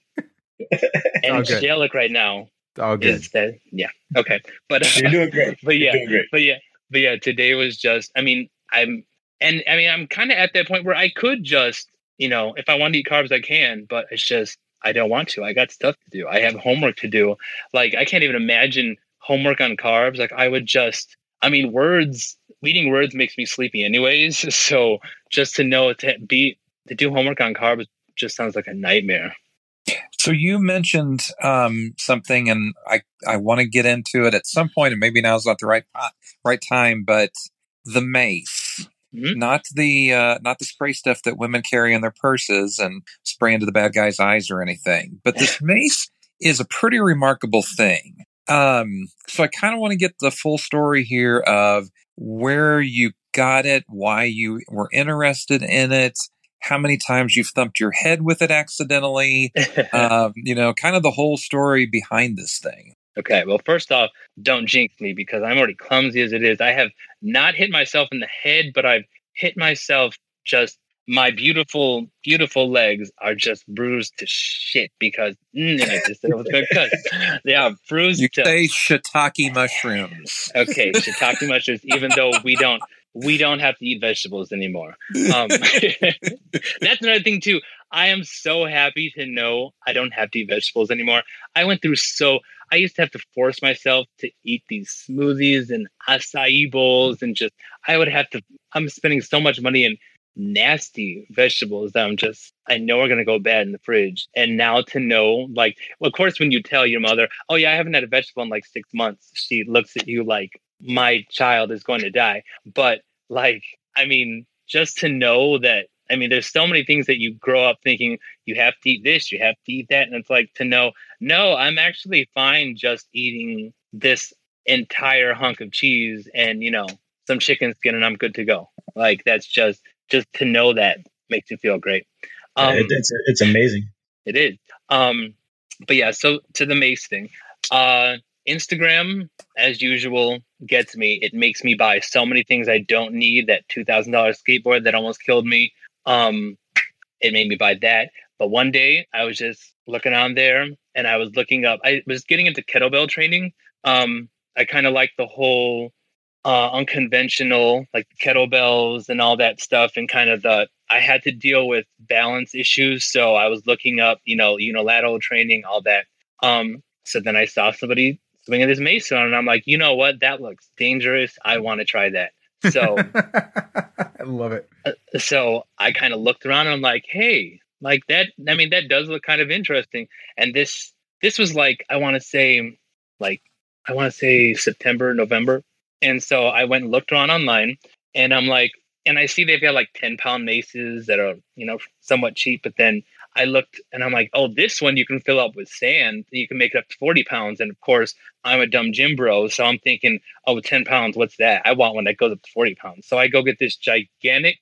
angelic right now. All good. That, yeah. Okay. But uh, you're doing great. But yeah, you're doing great. but yeah, but yeah, today was just, I mean, I'm, and I mean, I'm kind of at that point where I could just, you know, if I want to eat carbs, I can, but it's just, I don't want to. I got stuff to do. I have homework to do. Like, I can't even imagine homework on carbs. Like, I would just, I mean, words, reading words makes me sleepy anyways. So just to know to be, to do homework on carbs just sounds like a nightmare. So you mentioned um, something, and I, I want to get into it at some point, and maybe now's not the right right time, but the MACE. Mm-hmm. Not the uh, not the spray stuff that women carry in their purses and spray into the bad guy's eyes or anything. But this MACE is a pretty remarkable thing. Um, so I kind of want to get the full story here of where you got it, why you were interested in it, how many times you've thumped your head with it accidentally, um, you know, kind of the whole story behind this thing. Okay, well, first off, don't jinx me, because I'm already clumsy as it is. I have not hit myself in the head, but I've hit myself just, my beautiful, beautiful legs are just bruised to shit because mm, I just said it was going to cut. They are bruised you to... You say shiitake mushrooms. Okay, shiitake mushrooms, even though we don't we don't have to eat vegetables anymore. Um, that's another thing, too. I am so happy to know I don't have to eat vegetables anymore. I went through so... I used to have to force myself to eat these smoothies and acai bowls and just, I would have to, I'm spending so much money in nasty vegetables that I'm just, I know are going to go bad in the fridge. And now to know, like, well, of course, when you tell your mother, oh yeah, I haven't had a vegetable in like six months, she looks at you like my child is going to die. But like, I mean, just to know that, I mean, there's so many things that you grow up thinking you have to eat this, you have to eat that. And it's like to know, no, I'm actually fine just eating this entire hunk of cheese and, you know, some chicken skin and I'm good to go. Like, that's just, just to know that makes you feel great. Um, it, it's, it's amazing. It is. Um, but yeah, so to the MACE thing, uh, Instagram, as usual, gets me. It makes me buy so many things I don't need. That two thousand dollars skateboard that almost killed me. Um, it made me buy that. But one day I was just looking on there and I was looking up, I was getting into kettlebell training. Um, I kind of like the whole, uh, unconventional, like kettlebells and all that stuff. And kind of the, I had to deal with balance issues. So I was looking up, you know, unilateral training, all that. Um, so then I saw somebody swinging this mace on and I'm like, you know what? That looks dangerous. I want to try that. So I love it. So I kind of looked around and I'm like, hey, like that, I mean, that does look kind of interesting. And this, this was like, I want to say like, I want to say September, November. And so I went and looked around online and I'm like, and I see they've got like ten pound maces that are, you know, somewhat cheap, but then I looked and I'm like, oh, this one you can fill up with sand. You can make it up to forty pounds. And of course, I'm a dumb gym bro. So I'm thinking, oh, ten pounds, what's that? I want one that goes up to forty pounds. So I go get this gigantic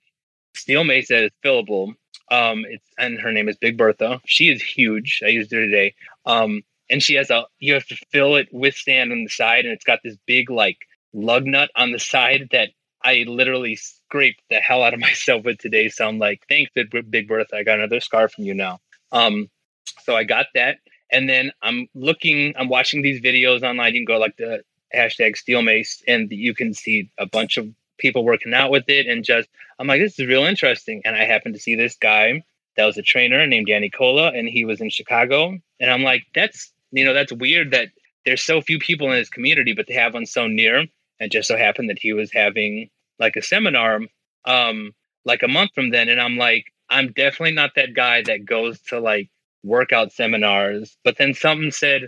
steel mace that is fillable. Um, it's, and her name is Big Bertha. She is huge. I used her today. Um, and she has a, you have to fill it with sand on the side. And it's got this big like lug nut on the side that I literally scraped the hell out of myself with today. So I'm like, thanks, Big Bertha. I got another scar from you now. Um, so I got that. And then I'm looking, I'm watching these videos online. You can go like the hashtag steel mace and you can see a bunch of people working out with it. And just, I'm like, this is real interesting. And I happened to see this guy that was a trainer named Danny Cola, and he was in Chicago. And I'm like, that's, you know, that's weird that there's so few people in this community, but they have one so near. And just so happened that he was having like a seminar um, like a month from then. And I'm like, I'm definitely not that guy that goes to like workout seminars. But then something said,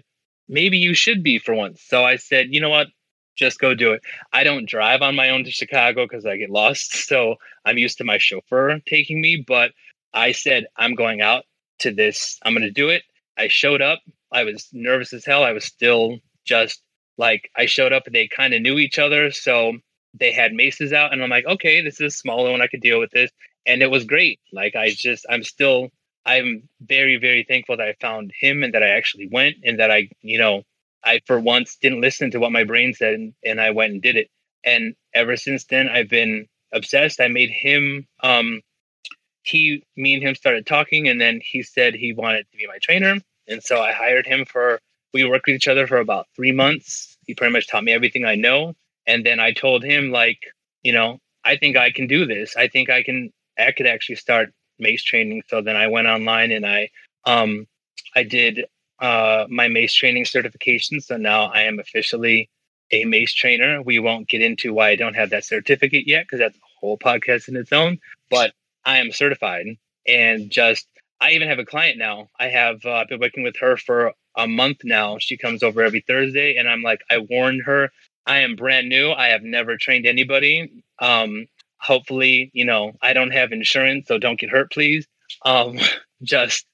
maybe you should be for once. So I said, you know what? Just go do it. I don't drive on my own to Chicago because I get lost. So I'm used to my chauffeur taking me. But I said, I'm going out to this. I'm going to do it. I showed up. I was nervous as hell. I was still just like, I showed up and they kind of knew each other. So they had maces out and I'm like, okay, this is a smaller one. I could deal with this. And it was great. Like, I just, I'm still, I'm very, very thankful that I found him and that I actually went and that I, you know, I for once didn't listen to what my brain said and, and I went and did it. And ever since then, I've been obsessed. I made him, um, he, me and him started talking and then he said he wanted to be my trainer. And so I hired him for, we worked with each other for about three months. He pretty much taught me everything I know. And then I told him, like, you know, I think I can do this. I think I can, I could actually start mace training. So then I went online and I, um, I did uh, my mace training certification. So now I am officially a mace trainer. We won't get into why I don't have that certificate yet, because that's a whole podcast in its own, but I am certified. And just, I even have a client now. I have uh, been working with her for a month now. She comes over every Thursday and I'm like, I warned her, I am brand new. I have never trained anybody. Um, hopefully, you know, I don't have insurance, so don't get hurt, please. Um, just,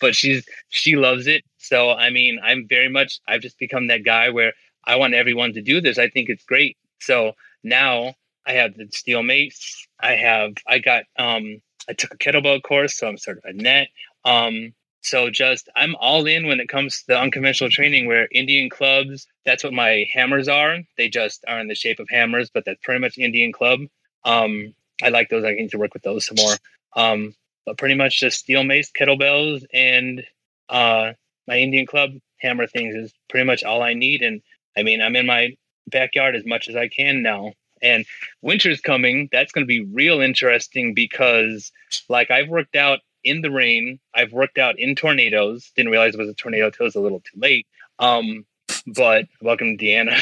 but she's, she loves it. So, I mean, I'm very much, I've just become that guy where I want everyone to do this. I think it's great. So now I have the steel mace. I have, I got, um, I took a kettlebell course, so I'm certified in that. Um, So just, I'm all in when it comes to the unconventional training where Indian clubs, that's what my hammers are. They just are in the shape of hammers, but that's pretty much Indian club. Um, I like those. I need to work with those some more. Um, but pretty much just steel mace, kettlebells, and uh, my Indian club hammer things is pretty much all I need. And I mean, I'm in my backyard as much as I can now. And winter's coming. That's going to be real interesting because like I've worked out in the rain. I've worked out in tornadoes. Didn't realize it was a tornado until it was a little too late. Um, but welcome to Deanna.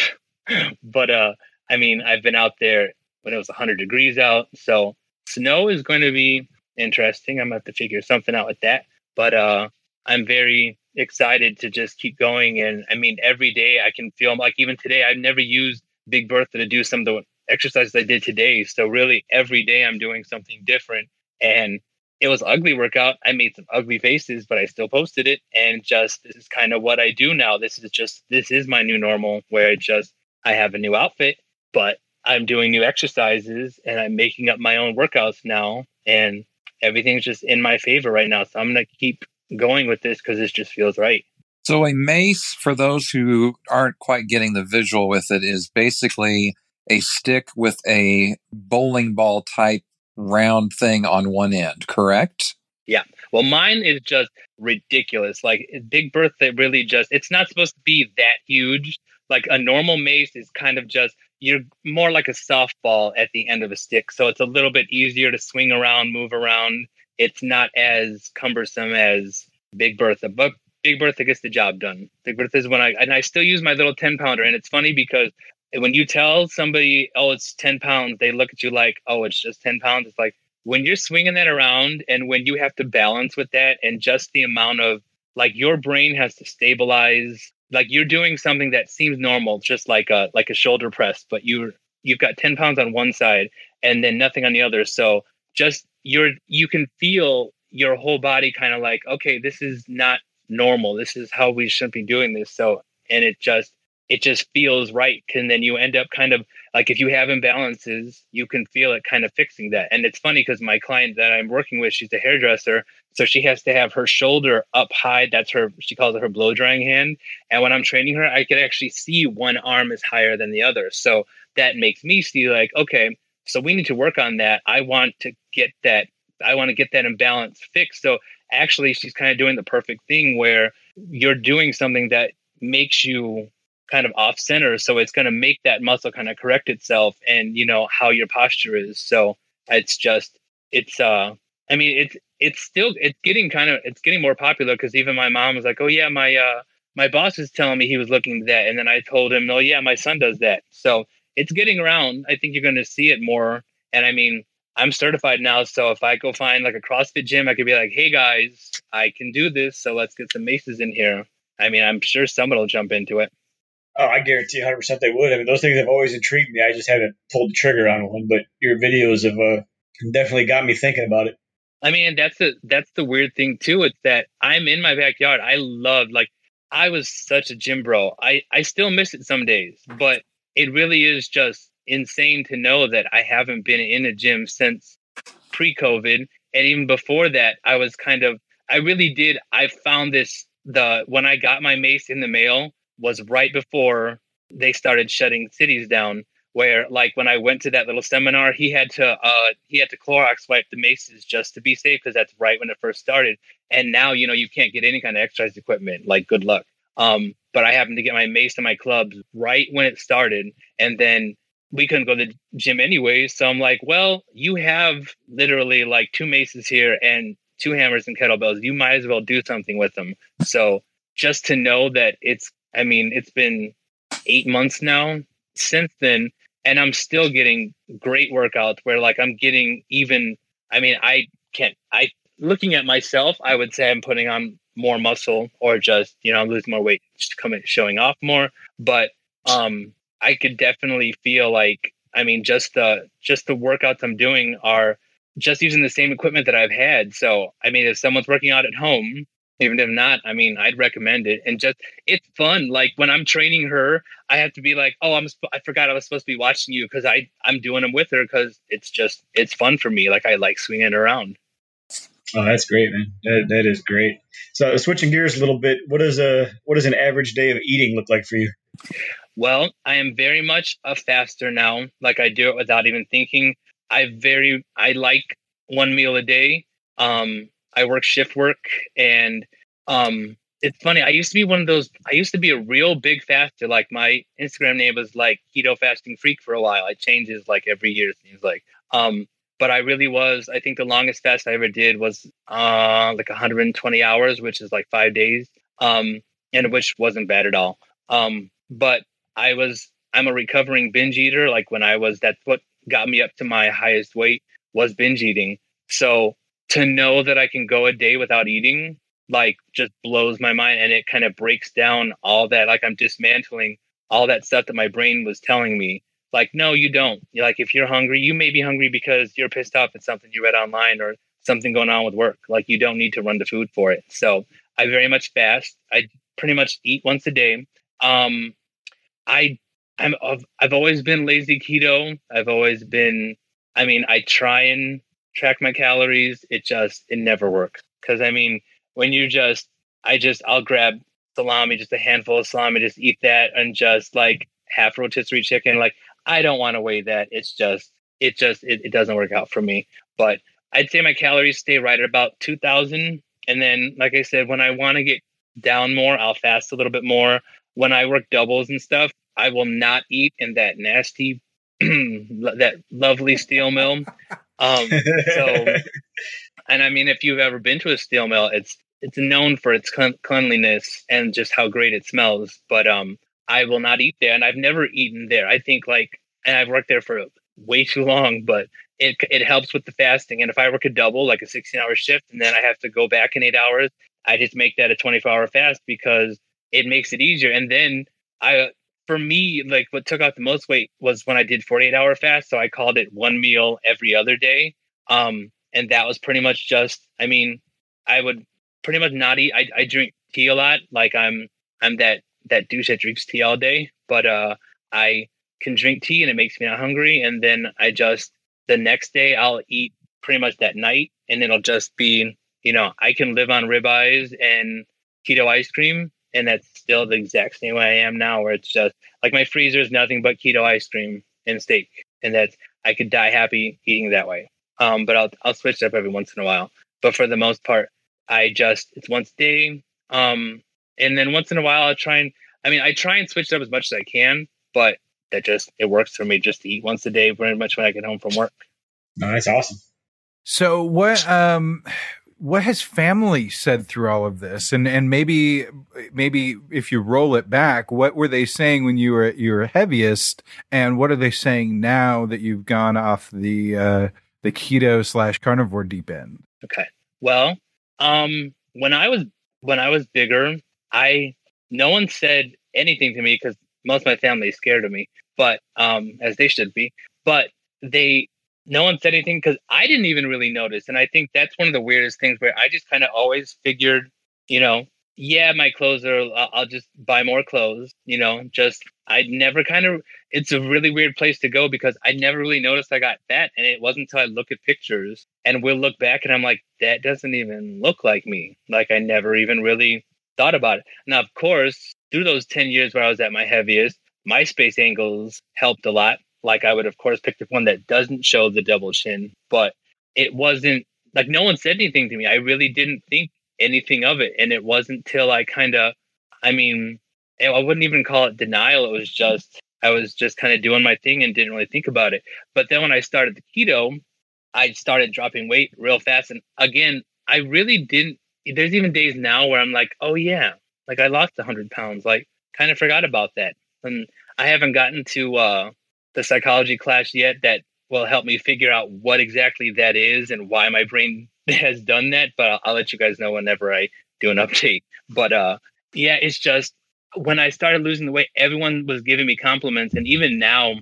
but uh, I mean, I've been out there when it was one hundred degrees out. So snow is going to be interesting. I'm going to have to figure something out with that. But uh, I'm very excited to just keep going. And I mean, every day I can feel like even today, I've never used Big Bertha to do some of the exercises I did today. So really every day I'm doing something different. And it was an ugly workout. I made some ugly faces, but I still posted it. And just, this is kind of what I do now. This is just, this is my new normal where it just, I have a new outfit, but I'm doing new exercises and I'm making up my own workouts now. And everything's just in my favor right now. So I'm going to keep going with this because this just feels right. So a mace, for those who aren't quite getting the visual with it, is basically a stick with a bowling ball type round thing on one end, correct? Yeah. Well, mine is just ridiculous. Like Big Bertha really just, it's not supposed to be that huge. Like a normal mace is kind of just, you're more like a softball at the end of a stick. So it's a little bit easier to swing around, move around. It's not as cumbersome as Big Bertha, but Big Bertha gets the job done. Big Bertha is when I, and I still use my little ten pounder. And it's funny because when you tell somebody, oh, it's ten pounds, they look at you like, oh, it's just ten pounds. It's like when you're swinging that around and when you have to balance with that and just the amount of like your brain has to stabilize, like you're doing something that seems normal, just like a like a shoulder press. But you you've got ten pounds on one side and then nothing on the other. So just you're you can feel your whole body kind of like, okay, this is not normal. This is how we shouldn't be doing this. So, and it just, it just feels right. And then you end up kind of like, if you have imbalances, you can feel it kind of fixing that. And it's funny because my client that I'm working with, she's a hairdresser. So she has to have her shoulder up high. That's her, she calls it her blow drying hand. And when I'm training her, I could actually see one arm is higher than the other. So that makes me see like, okay, so we need to work on that. I want to get that. I want to get that imbalance fixed. So actually she's kind of doing the perfect thing where you're doing something that makes you kind of off center. So it's going to make that muscle kind of correct itself and you know how your posture is. So it's just, it's, uh, I mean, it's, it's still, it's getting kind of, it's getting more popular because even my mom was like, oh yeah, my, uh, my boss is telling me he was looking at that. And then I told him, oh yeah, my son does that. So it's getting around. I think you're going to see it more. And I mean, I'm certified now. So if I go find like a CrossFit gym, I could be like, hey guys, I can do this. So let's get some maces in here. I mean, I'm sure someone will jump into it. Oh, I guarantee one hundred percent they would. I mean, those things have always intrigued me. I just haven't pulled the trigger on one, but your videos have uh, definitely got me thinking about it. I mean, that's the, that's the weird thing too. It's that I'm in my backyard. I love, like, I was such a gym bro. I, I still miss it some days, but it really is just insane to know that I haven't been in a gym since pre-COVID. And even before that, I was kind of, I really did. I found this, the, when I got my mace in the mail was right before they started shutting cities down, where like when I went to that little seminar, he had to, uh, he had to Clorox wipe the maces just to be safe. Cause that's right when it first started. And now, you know, you can't get any kind of exercise equipment, like good luck. Um, but I happened to get my mace and my clubs right when it started. And then we couldn't go to the gym anyway. So I'm like, well, you have literally like two maces here and two hammers and kettlebells. You might as well do something with them. So just to know that it's, I mean, it's been eight months now since then, and I'm still getting great workouts where like I'm getting even, I mean, I can't, I, looking at myself, I would say I'm putting on more muscle or just, you know, I'm losing more weight, just coming, showing off more. But um, I could definitely feel like, I mean, just the, just the workouts I'm doing are just using the same equipment that I've had. So, I mean, if someone's working out at home, even if not, I mean, I'd recommend it. And just, it's fun. Like when I'm training her, I have to be like, oh, I'm, sp- I forgot I was supposed to be watching you because I, I'm doing them with her because it's just, it's fun for me. Like I like swinging around. Oh, that's great, man. That, that is great. So switching gears a little bit, what is a, what does an average day of eating look like for you? Well, I am very much a faster now. Like I do it without even thinking. I very, I like one meal a day. Um, I work shift work, and um, it's funny. I used to be one of those. I used to be a real big faster. Like my Instagram name was like Keto Fasting Freak for a while. I changed his like every year. Seems like, um, but I really was. I think the longest fast I ever did was uh, like one hundred twenty hours, which is like five days, um, and which wasn't bad at all. Um, but I was. I'm a recovering binge eater. Like when I was, that's what got me up to my highest weight was binge eating. So to know that I can go a day without eating, like just blows my mind. And it kind of breaks down all that. Like I'm dismantling all that stuff that my brain was telling me. Like, no, you don't. You're like, if you're hungry, you may be hungry because you're pissed off at something you read online or something going on with work. Like you don't need to run to food for it. So I very much fast. I pretty much eat once a day. Um, I, I'm, I've, I've always been lazy keto. I've always been, I mean, I try and track my calories. It just, it never works. Cause I mean, when you just, I just, I'll grab salami, just a handful of salami, just eat that. And just like half rotisserie chicken. Like, I don't want to weigh that. It's just, it just, it, it doesn't work out for me, but I'd say my calories stay right at about two thousand. And then, like I said, when I want to get down more, I'll fast a little bit more. When I work doubles and stuff, I will not eat in that nasty, that lovely steel mill. Um, so, and I mean, if you've ever been to a steel mill, it's, it's known for its cl- cleanliness and just how great it smells. But, um, I will not eat there, and I've never eaten there. I think like, and I've worked there for way too long, but it, it helps with the fasting. And if I work a double, like a sixteen hour shift, and then I have to go back in eight hours, I just make that a twenty-four hour fast because it makes it easier. And then I, for me, like what took out the most weight was when I did forty-eight hour fast. So I called it one meal every other day. Um, And that was pretty much just, I mean, I would pretty much not eat. I, I drink tea a lot. Like I'm, I'm that, that douche that drinks tea all day, but uh, I can drink tea and it makes me not hungry. And then I just, the next day I'll eat pretty much that night, and it'll just be, you know, I can live on ribeyes and keto ice cream. And that's still the exact same way I am now, where it's just like my freezer is nothing but keto ice cream and steak. And that's, I could die happy eating that way. Um, but I'll, I'll switch it up every once in a while. But for the most part, I just, it's once a day. Um, and then once in a while, I'll try and, I mean, I try and switch it up as much as I can, but that just, it works for me just to eat once a day, pretty much when I get home from work. No, that's awesome. So what, um, what has family said through all of this? And, and maybe, maybe if you roll it back, what were they saying when you were at your heaviest, and what are they saying now that you've gone off the, uh, the keto slash carnivore deep end? Okay. Well, um, when I was, when I was bigger, I, no one said anything to me because most of my family is scared of me, but, um, as they should be, but they, no one said anything because I didn't even really notice. And I think that's one of the weirdest things, where I just kind of always figured, you know, yeah, my clothes are, I'll just buy more clothes, you know, just, I never kind of, it's a really weird place to go because I never really noticed I got fat. And it wasn't until I look at pictures, and we'll look back and I'm like, that doesn't even look like me. Like I never even really thought about it. Now, of course, through those ten years where I was at my heaviest, MySpace angles helped a lot. Like I would, of course, pick the one that doesn't show the double chin, but it wasn't like no one said anything to me. I really didn't think anything of it. And it wasn't till I kind of, I mean, I wouldn't even call it denial. It was just, I was just kind of doing my thing and didn't really think about it. But then when I started the keto, I started dropping weight real fast. And again, I really didn't, there's even days now where I'm like, oh yeah, like I lost one hundred pounds, like kind of forgot about that. And I haven't gotten to, uh, the psychology class yet that will help me figure out what exactly that is and why my brain has done that. But I'll, I'll let you guys know whenever I do an update. But uh, yeah, it's just when I started losing the weight, everyone was giving me compliments. And even now,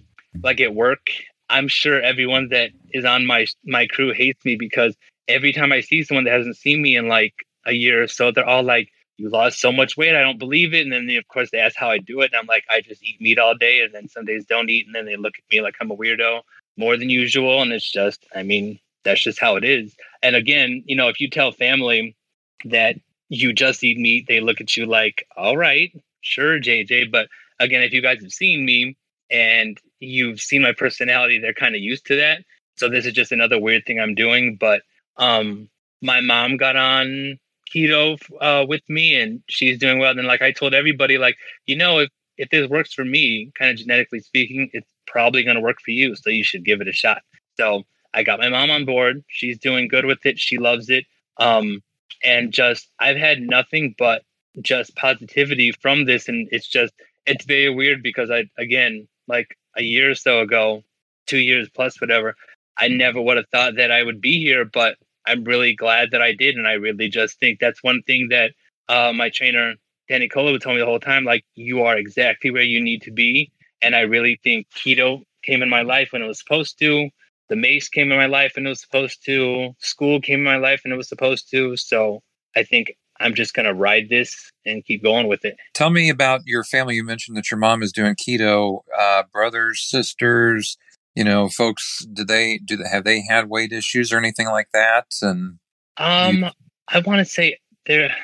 like at work, I'm sure everyone that is on my, my crew hates me because every time I see someone that hasn't seen me in like a year or so, they're all like, you lost so much weight. I don't believe it. And then, they, of course, they ask how I do it. And I'm like, I just eat meat all day. And then some days don't eat. And then they look at me like I'm a weirdo more than usual. And it's just, I mean, that's just how it is. And again, you know, if you tell family that you just eat meat, they look at you like, all right, sure, J J. But again, if you guys have seen me and you've seen my personality, they're kind of used to that. So this is just another weird thing I'm doing. But um, my mom got on keto uh with me, and she's doing well. Then like I told everybody, like, you know, if if this works for me, kind of genetically speaking, it's probably going to work for you, so you should give it a shot. So I got my mom on board. She's doing good with it. She loves it. Um and just I've had nothing but just positivity from this. And it's just, it's very weird because I, again, like a year or so ago, two years plus whatever, I never would have thought that I would be here, but I'm really glad that I did. And I really just think that's one thing that uh, my trainer, Danny Cola, would tell me the whole time, like, you are exactly where you need to be. And I really think keto came in my life when it was supposed to. The mace came in my life when it was supposed to. School came in my life when it was supposed to. So I think I'm just going to ride this and keep going with it. Tell me about your family. You mentioned that your mom is doing keto, uh, brothers, sisters, you know, folks, do they, do they, have they had weight issues or anything like that? And um, you... I want to say there,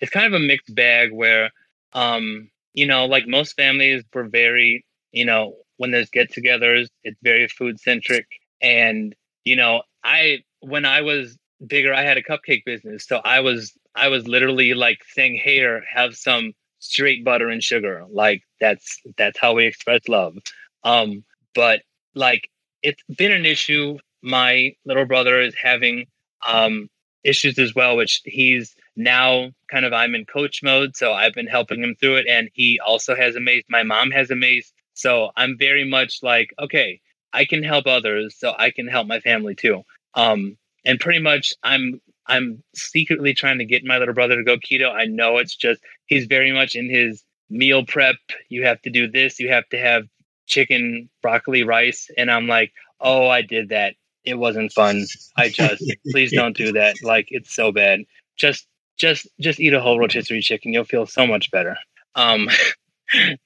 it's kind of a mixed bag where, um, you know, like most families were very, you know, when there's get-togethers, it's very food-centric. And, you know, I, when I was bigger, I had a cupcake business. So I was, I was literally like saying, here, have some straight butter and sugar. Like that's, that's how we express love. Um, but like it's been an issue. My little brother is having um, issues as well, which he's now kind of, I'm in coach mode. So I've been helping him through it. And he also has a mace. My mom has a mace. So I'm very much like, okay, I can help others, so I can help my family too. Um, and pretty much I'm, I'm secretly trying to get my little brother to go keto. I know it's just, he's very much in his meal prep. You have to do this. You have to have chicken, broccoli, rice. And I'm like, oh, I did that. it wasn't fun. I just, please don't do that. Like, it's so bad. Just, just, just eat a whole rotisserie chicken. You'll feel so much better. Um,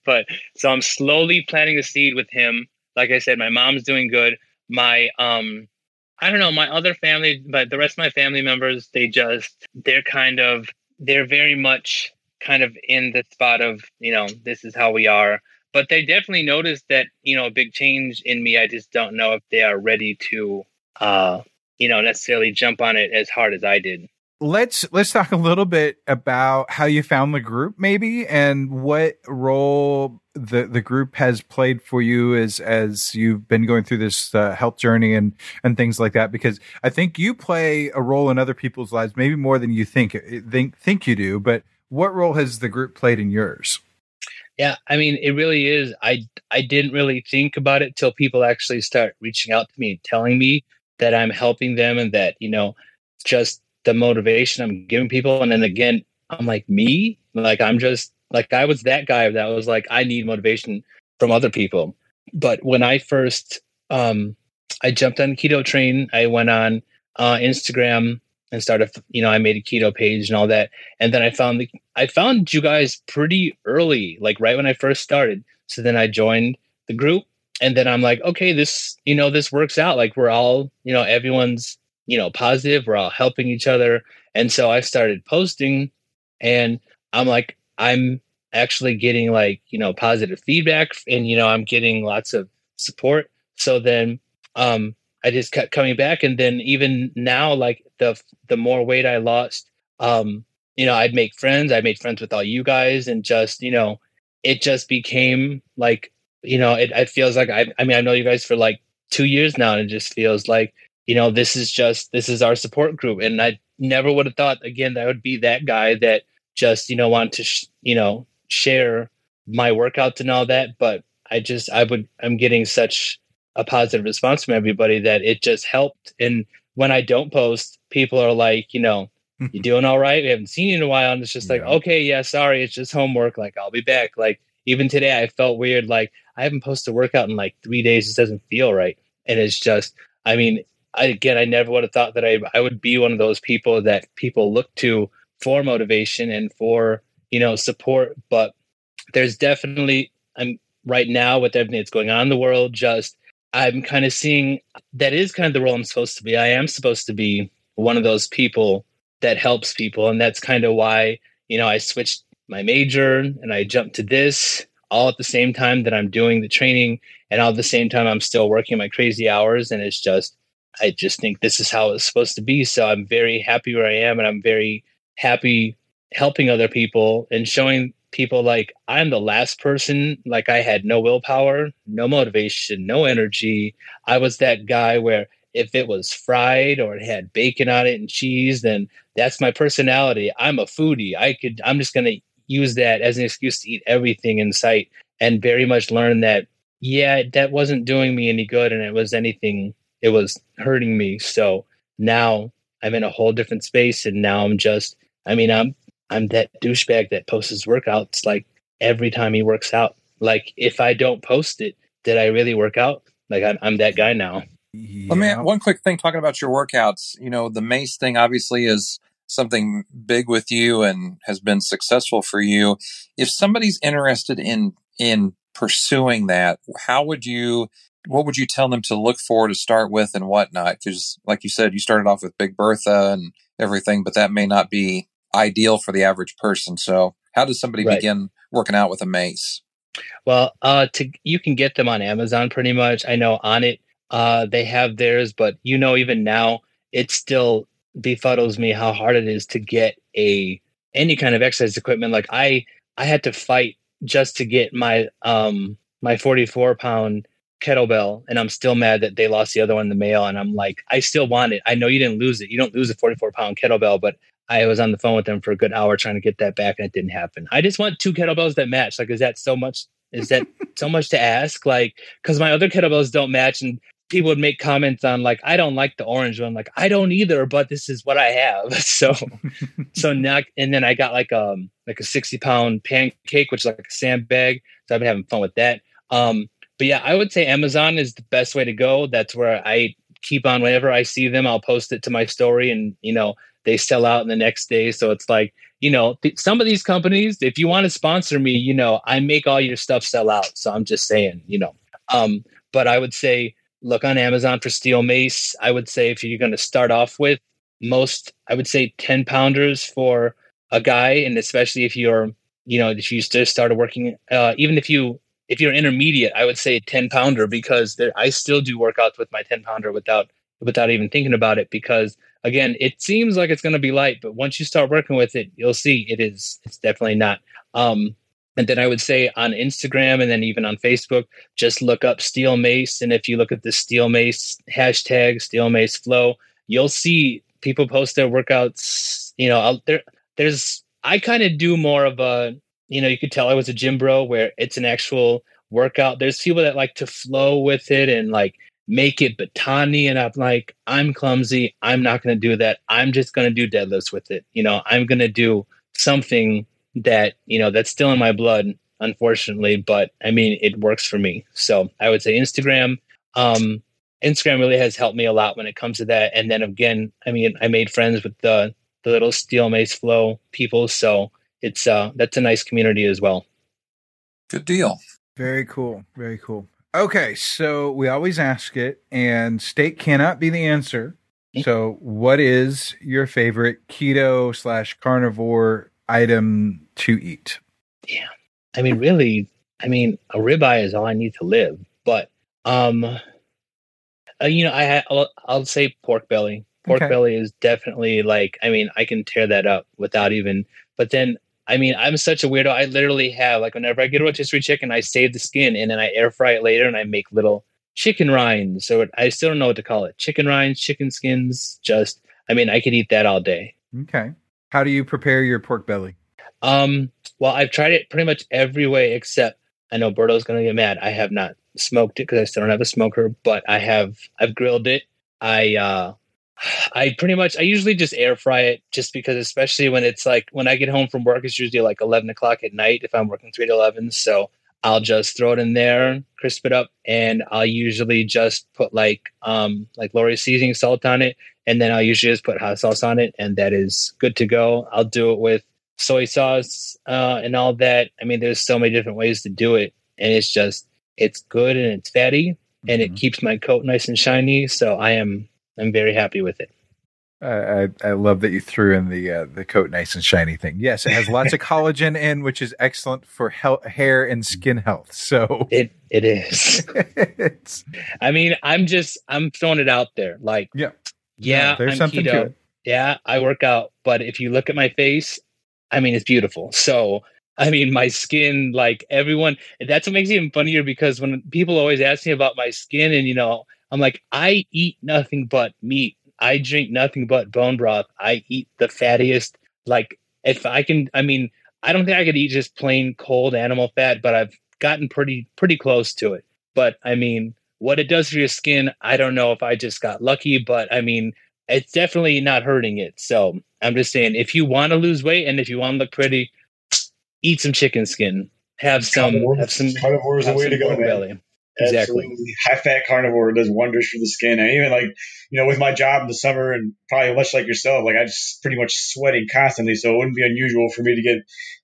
but so I'm slowly planting the seed with him. Like I said, my mom's doing good. My, um, I don't know, my other family, but the rest of my family members, they just, they're kind of, they're very much kind of in the spot of, you know, this is how we are. But they definitely noticed that, you know, a big change in me. I just don't know if they are ready to, uh, you know, necessarily jump on it as hard as I did. Let's let's talk a little bit about how you found the group, maybe, and what role the, the group has played for you as as you've been going through this uh, health journey and and things like that. Because I think you play a role in other people's lives, maybe more than you think think think you do. But what role has the group played in yours? Yeah, I mean, it really is. I I didn't really think about it till people actually start reaching out to me and telling me that I'm helping them and that, you know, just the motivation I'm giving people. And then again, I'm like, me? Like, I'm just like, I was that guy that was like, I need motivation from other people. But when I first, um, I jumped on the keto train, I went on uh, Instagram and started, you know, I made a keto page and all that. And then I found the, I found you guys pretty early, like right when I first started. So then I joined the group and then I'm like, okay, this, you know, this works out. Like we're all, you know, everyone's, you know, positive, we're all helping each other. And so I started posting and I'm like, I'm actually getting like, you know, positive feedback and, you know, I'm getting lots of support. So then um, I just kept coming back. And then even now, like the, the more weight I lost, um, you know, I'd make friends, I made friends with all you guys and just, you know, it just became like, you know, it, it feels like, I, I mean, I know you guys for like two years now and it just feels like, you know, this is just, this is our support group. And I never would have thought, again, that I would be that guy that just, you know, want to, sh- you know, share my workouts and all that. But I just, I would, I'm getting such a positive response from everybody that it just helped. And when I don't post, people are like, you know, you doing all right? We haven't seen you in a while. And it's just yeah. like, okay, yeah, sorry. It's just homework. Like, I'll be back. Like, even today, I felt weird. Like, I haven't posted a workout in like three days. It doesn't feel right. And it's just, I mean, I, again, I never would have thought that I I would be one of those people that people look to for motivation and for, you know, support. But there's definitely, I'm right now with everything that's going on in the world, just I'm kind of seeing that is kind of the role I'm supposed to be. I am supposed to be one of those people that helps people. And that's kind of why, you know, I switched my major and I jumped to this all at the same time that I'm doing the training. And all at the same time, I'm still working my crazy hours. And it's just, I just think this is how it's supposed to be. So I'm very happy where I am. And I'm very happy helping other people and showing people like I'm the last person. Like I had no willpower, no motivation, no energy. I was that guy where if it was fried or it had bacon on it and cheese, then that's my personality. I'm a foodie. I could, I'm just going to use that as an excuse to eat everything in sight and very much learn that, yeah, that wasn't doing me any good. And it was anything it was hurting me. So now I'm in a whole different space. And now I'm just, I mean, I'm, I'm that douchebag that posts his workouts like every time he works out. Like if I don't post it, did I really work out? Like I'm, I'm that guy now. Yeah. Well, man, one quick thing talking about your workouts, you know, the MACE thing obviously is something big with you and has been successful for you. If somebody's interested in, in pursuing that, how would you, what would you tell them to look for to start with and whatnot? Because like you said, you started off with Big Bertha and everything, but that may not be ideal for the average person. So how does somebody right. begin working out with a MACE? Well, uh, to, you can get them on Amazon pretty much. I know on it, uh, they have theirs, but you know, even now it still befuddles me how hard it is to get a, any kind of exercise equipment. Like I, I had to fight just to get my, um, my forty-four pound kettlebell, and I'm still mad that they lost the other one in the mail. And I'm like, I still want it. I know you didn't lose it. You don't lose a forty-four pound kettlebell, but I was on the phone with them for a good hour trying to get that back and it didn't happen. I just want two kettlebells that match. Like, is that so much, is that so much to ask? Like, cause my other kettlebells don't match and people would make comments on like, I don't like the orange one. Like, I don't either, but this is what I have. So, so now, and then I got like, um, like a sixty pound pancake, which is like a sandbag. So I've been having fun with that. Um, But yeah, I would say Amazon is the best way to go. That's where I keep on whenever I see them, I'll post it to my story, and, you know, they sell out in the next day. So it's like, you know, th- some of these companies, if you want to sponsor me, you know, I make all your stuff sell out. So I'm just saying, you know, um, but I would say, look on Amazon for steel mace. I would say if you're going to start off with most, I would say ten pounders for a guy. And especially if you're, you know, if you just started working, uh, even if you, if you're intermediate, I would say ten pounder, because there, I still do workouts with my ten pounder without, without even thinking about it, because again, it seems like it's going to be light, but once you start working with it, you'll see it is, it's definitely not. Um, And then I would say on Instagram and then even on Facebook, just look up Steel Mace. And if you look at the Steel Mace hashtag, Steel Mace Flow, you'll see people post their workouts. You know, I'll, there, there's, I kind of do more of a, you know, you could tell I was a gym bro where it's an actual workout. There's people that like to flow with it and like make it batani. And I'm like, I'm clumsy. I'm not going to do that. I'm just going to do deadlifts with it. You know, I'm going to do something that, you know, that's still in my blood, unfortunately, but I mean, it works for me. So I would say Instagram, um, Instagram really has helped me a lot when it comes to that. And then again, I mean, I made friends with the, the little Steel Mace Flow people. So it's, uh, that's a nice community as well. Good deal. Very cool. Very cool. Okay. So we always ask it, and steak cannot be the answer. So what is your favorite keto slash carnivore item to eat? Yeah. I mean, really, I mean, a ribeye is all I need to live, but, um, uh, you know, I, I'll, I'll say pork belly. Pork okay. belly is definitely like, I mean, I can tear that up without even, but then, I mean, I'm such a weirdo. I literally have, like, whenever I get a rotisserie chicken, I save the skin and then I air fry it later and I make little chicken rinds. So I still don't know what to call it. Chicken rinds, chicken skins, just, I mean, I could eat that all day. Okay. How do you prepare your pork belly? Um, well, I've tried it pretty much every way except, I know Berto's going to get mad, I have not smoked it because I still don't have a smoker, but I have, I've grilled it. I, uh, I pretty much, I usually just air fry it just because, especially when it's like, when I get home from work, it's usually like eleven o'clock at night if I'm working three to eleven. So I'll just throw it in there, crisp it up, and I'll usually just put like, um, like Lori's seasoning salt on it. And then I'll usually just put hot sauce on it, and that is good to go. I'll do it with soy sauce uh, and all that. I mean, there's so many different ways to do it, and it's just, it's good and it's fatty, and mm-hmm. it keeps my coat nice and shiny. So I am, I'm very happy with it. Uh, I I love that you threw in the uh, the coat nice and shiny thing. Yes, it has lots of collagen in, which is excellent for health, hair and skin health. So it it is. It's, I mean, I'm just I'm throwing it out there, like yeah. Yeah, yeah, I'm keto. Yeah, I work out. But if you look at my face, I mean, it's beautiful. So, I mean, my skin, like everyone, that's what makes it even funnier, because when people always ask me about my skin and, you know, I'm like, I eat nothing but meat. I drink nothing but bone broth. I eat the fattiest. Like if I can, I mean, I don't think I could eat just plain cold animal fat, but I've gotten pretty, pretty close to it. But I mean, what it does for your skin, I don't know if I just got lucky, but I mean, it's definitely not hurting it. So I'm just saying, if you want to lose weight and if you want to look pretty, eat some chicken skin. Have some. Carnivore, have some. Carnivore is the way to go, man. Exactly. Absolutely. High-fat carnivore does wonders for the skin. I even, like, you know, with my job in the summer, and probably much like yourself, like, I just pretty much sweating constantly, so it wouldn't be unusual for me to get,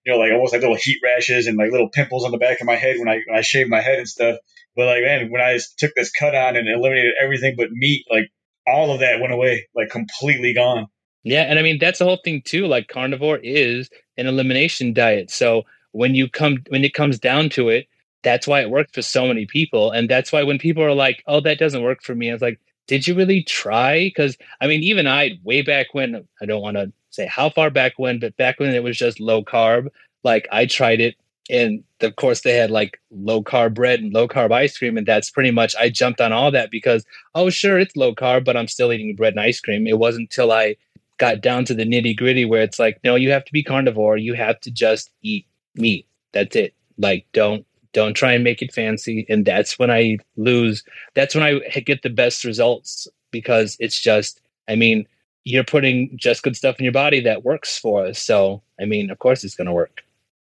you know, like almost like little heat rashes and like little pimples on the back of my head when I when I shave my head and stuff. But, like, man, when I took this cut on and eliminated everything but meat, like, all of that went away, like, completely gone. Yeah, and I mean, that's the whole thing, too. Like, carnivore is an elimination diet. So when you come, when it comes down to it, that's why it works for so many people. And that's why when people are like, oh, that doesn't work for me, I was like, did you really try? Because, I mean, even I, way back when, I don't want to say how far back when, but back when it was just low carb, like, I tried it. And of course they had like low carb bread and low carb ice cream. And that's pretty much, I jumped on all that because, oh, sure, it's low carb, but I'm still eating bread and ice cream. It wasn't until I got down to the nitty gritty where it's like, no, you have to be carnivore. You have to just eat meat. That's it. Like, don't, don't try and make it fancy. And that's when I lose. That's when I get the best results, because it's just, I mean, you're putting just good stuff in your body that works for us. So, I mean, of course it's going to work.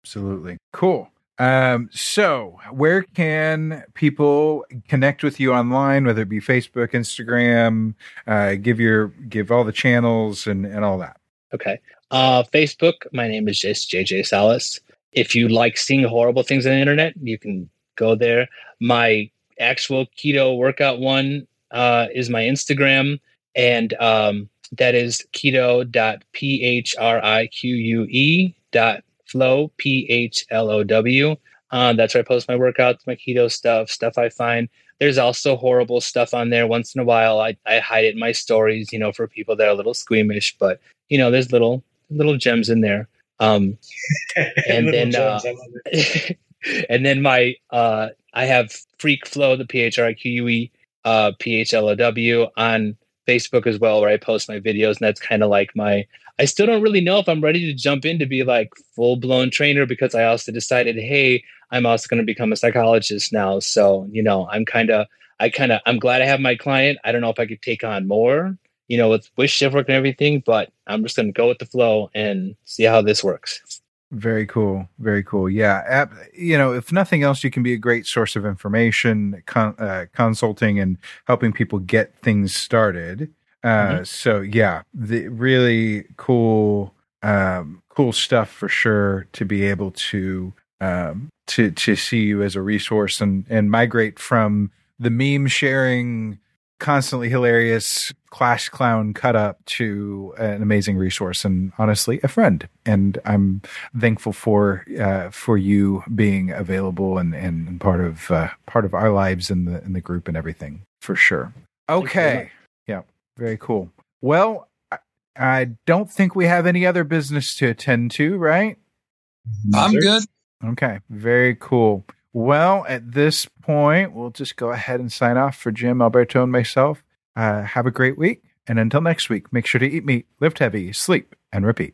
Absolutely. Cool. Um, so where can people connect with you online, whether it be Facebook, Instagram, uh, give your, give all the channels and, and all that. Okay. Uh, Facebook, my name is J J Salas. If you like seeing horrible things on the internet, you can go there. My actual keto workout one, uh, is my Instagram, and, um, that is keto dot p h r i q u e dot flow P H L O W. Uh, that's where I post my workouts, my keto stuff, stuff I find. There's also horrible stuff on there. Once in a while, I, I hide it in my stories, you know, for people that are a little squeamish, but you know, there's little, little gems in there. Um, and then, gems, uh, and then my, uh, I have Freak Flow, the P H R I Q U E, uh, P H L O W on Facebook as well, where I post my videos. And that's kind of like my, I still don't really know if I'm ready to jump in to be like full blown trainer, because I also decided, hey, I'm also going to become a psychologist now. So, you know, I'm kind of, I kind of, I'm glad I have my client. I don't know if I could take on more, you know, with, with shift work and everything, but I'm just going to go with the flow and see how this works. Very cool. Very cool. Yeah. App, you know, if nothing else, you can be a great source of information, con- uh, consulting and helping people get things started. Uh, mm-hmm. So yeah, the really cool, um, cool stuff for sure to be able to, um, to, to see you as a resource and, and migrate from the meme sharing, constantly hilarious clash clown cut up to an amazing resource and honestly a friend. And I'm thankful for uh for you being available and and part of uh part of our lives in the in the group and everything, for sure. Okay. Yeah, very cool. Well, I, I don't think we have any other business to attend to, right? I'm good. Okay, very cool. Well, at this point, we'll just go ahead and sign off for Jim, Alberto, and myself. Uh, have a great week. And until next week, make sure to eat meat, lift heavy, sleep, and repeat.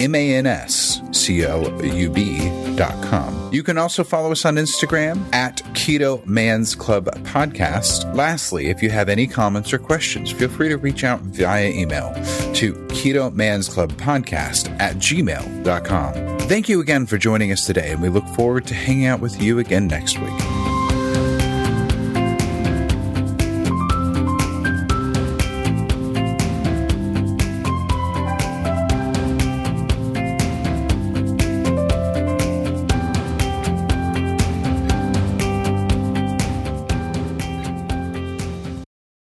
M A N S C L U B dot com. You can also follow us on Instagram at Keto Man's Club Podcast. Lastly, if you have any comments or questions, feel free to reach out via email to Keto Man's Club Podcast at gmail dot com. Thank you again for joining us today, and we look forward to hanging out with you again next week.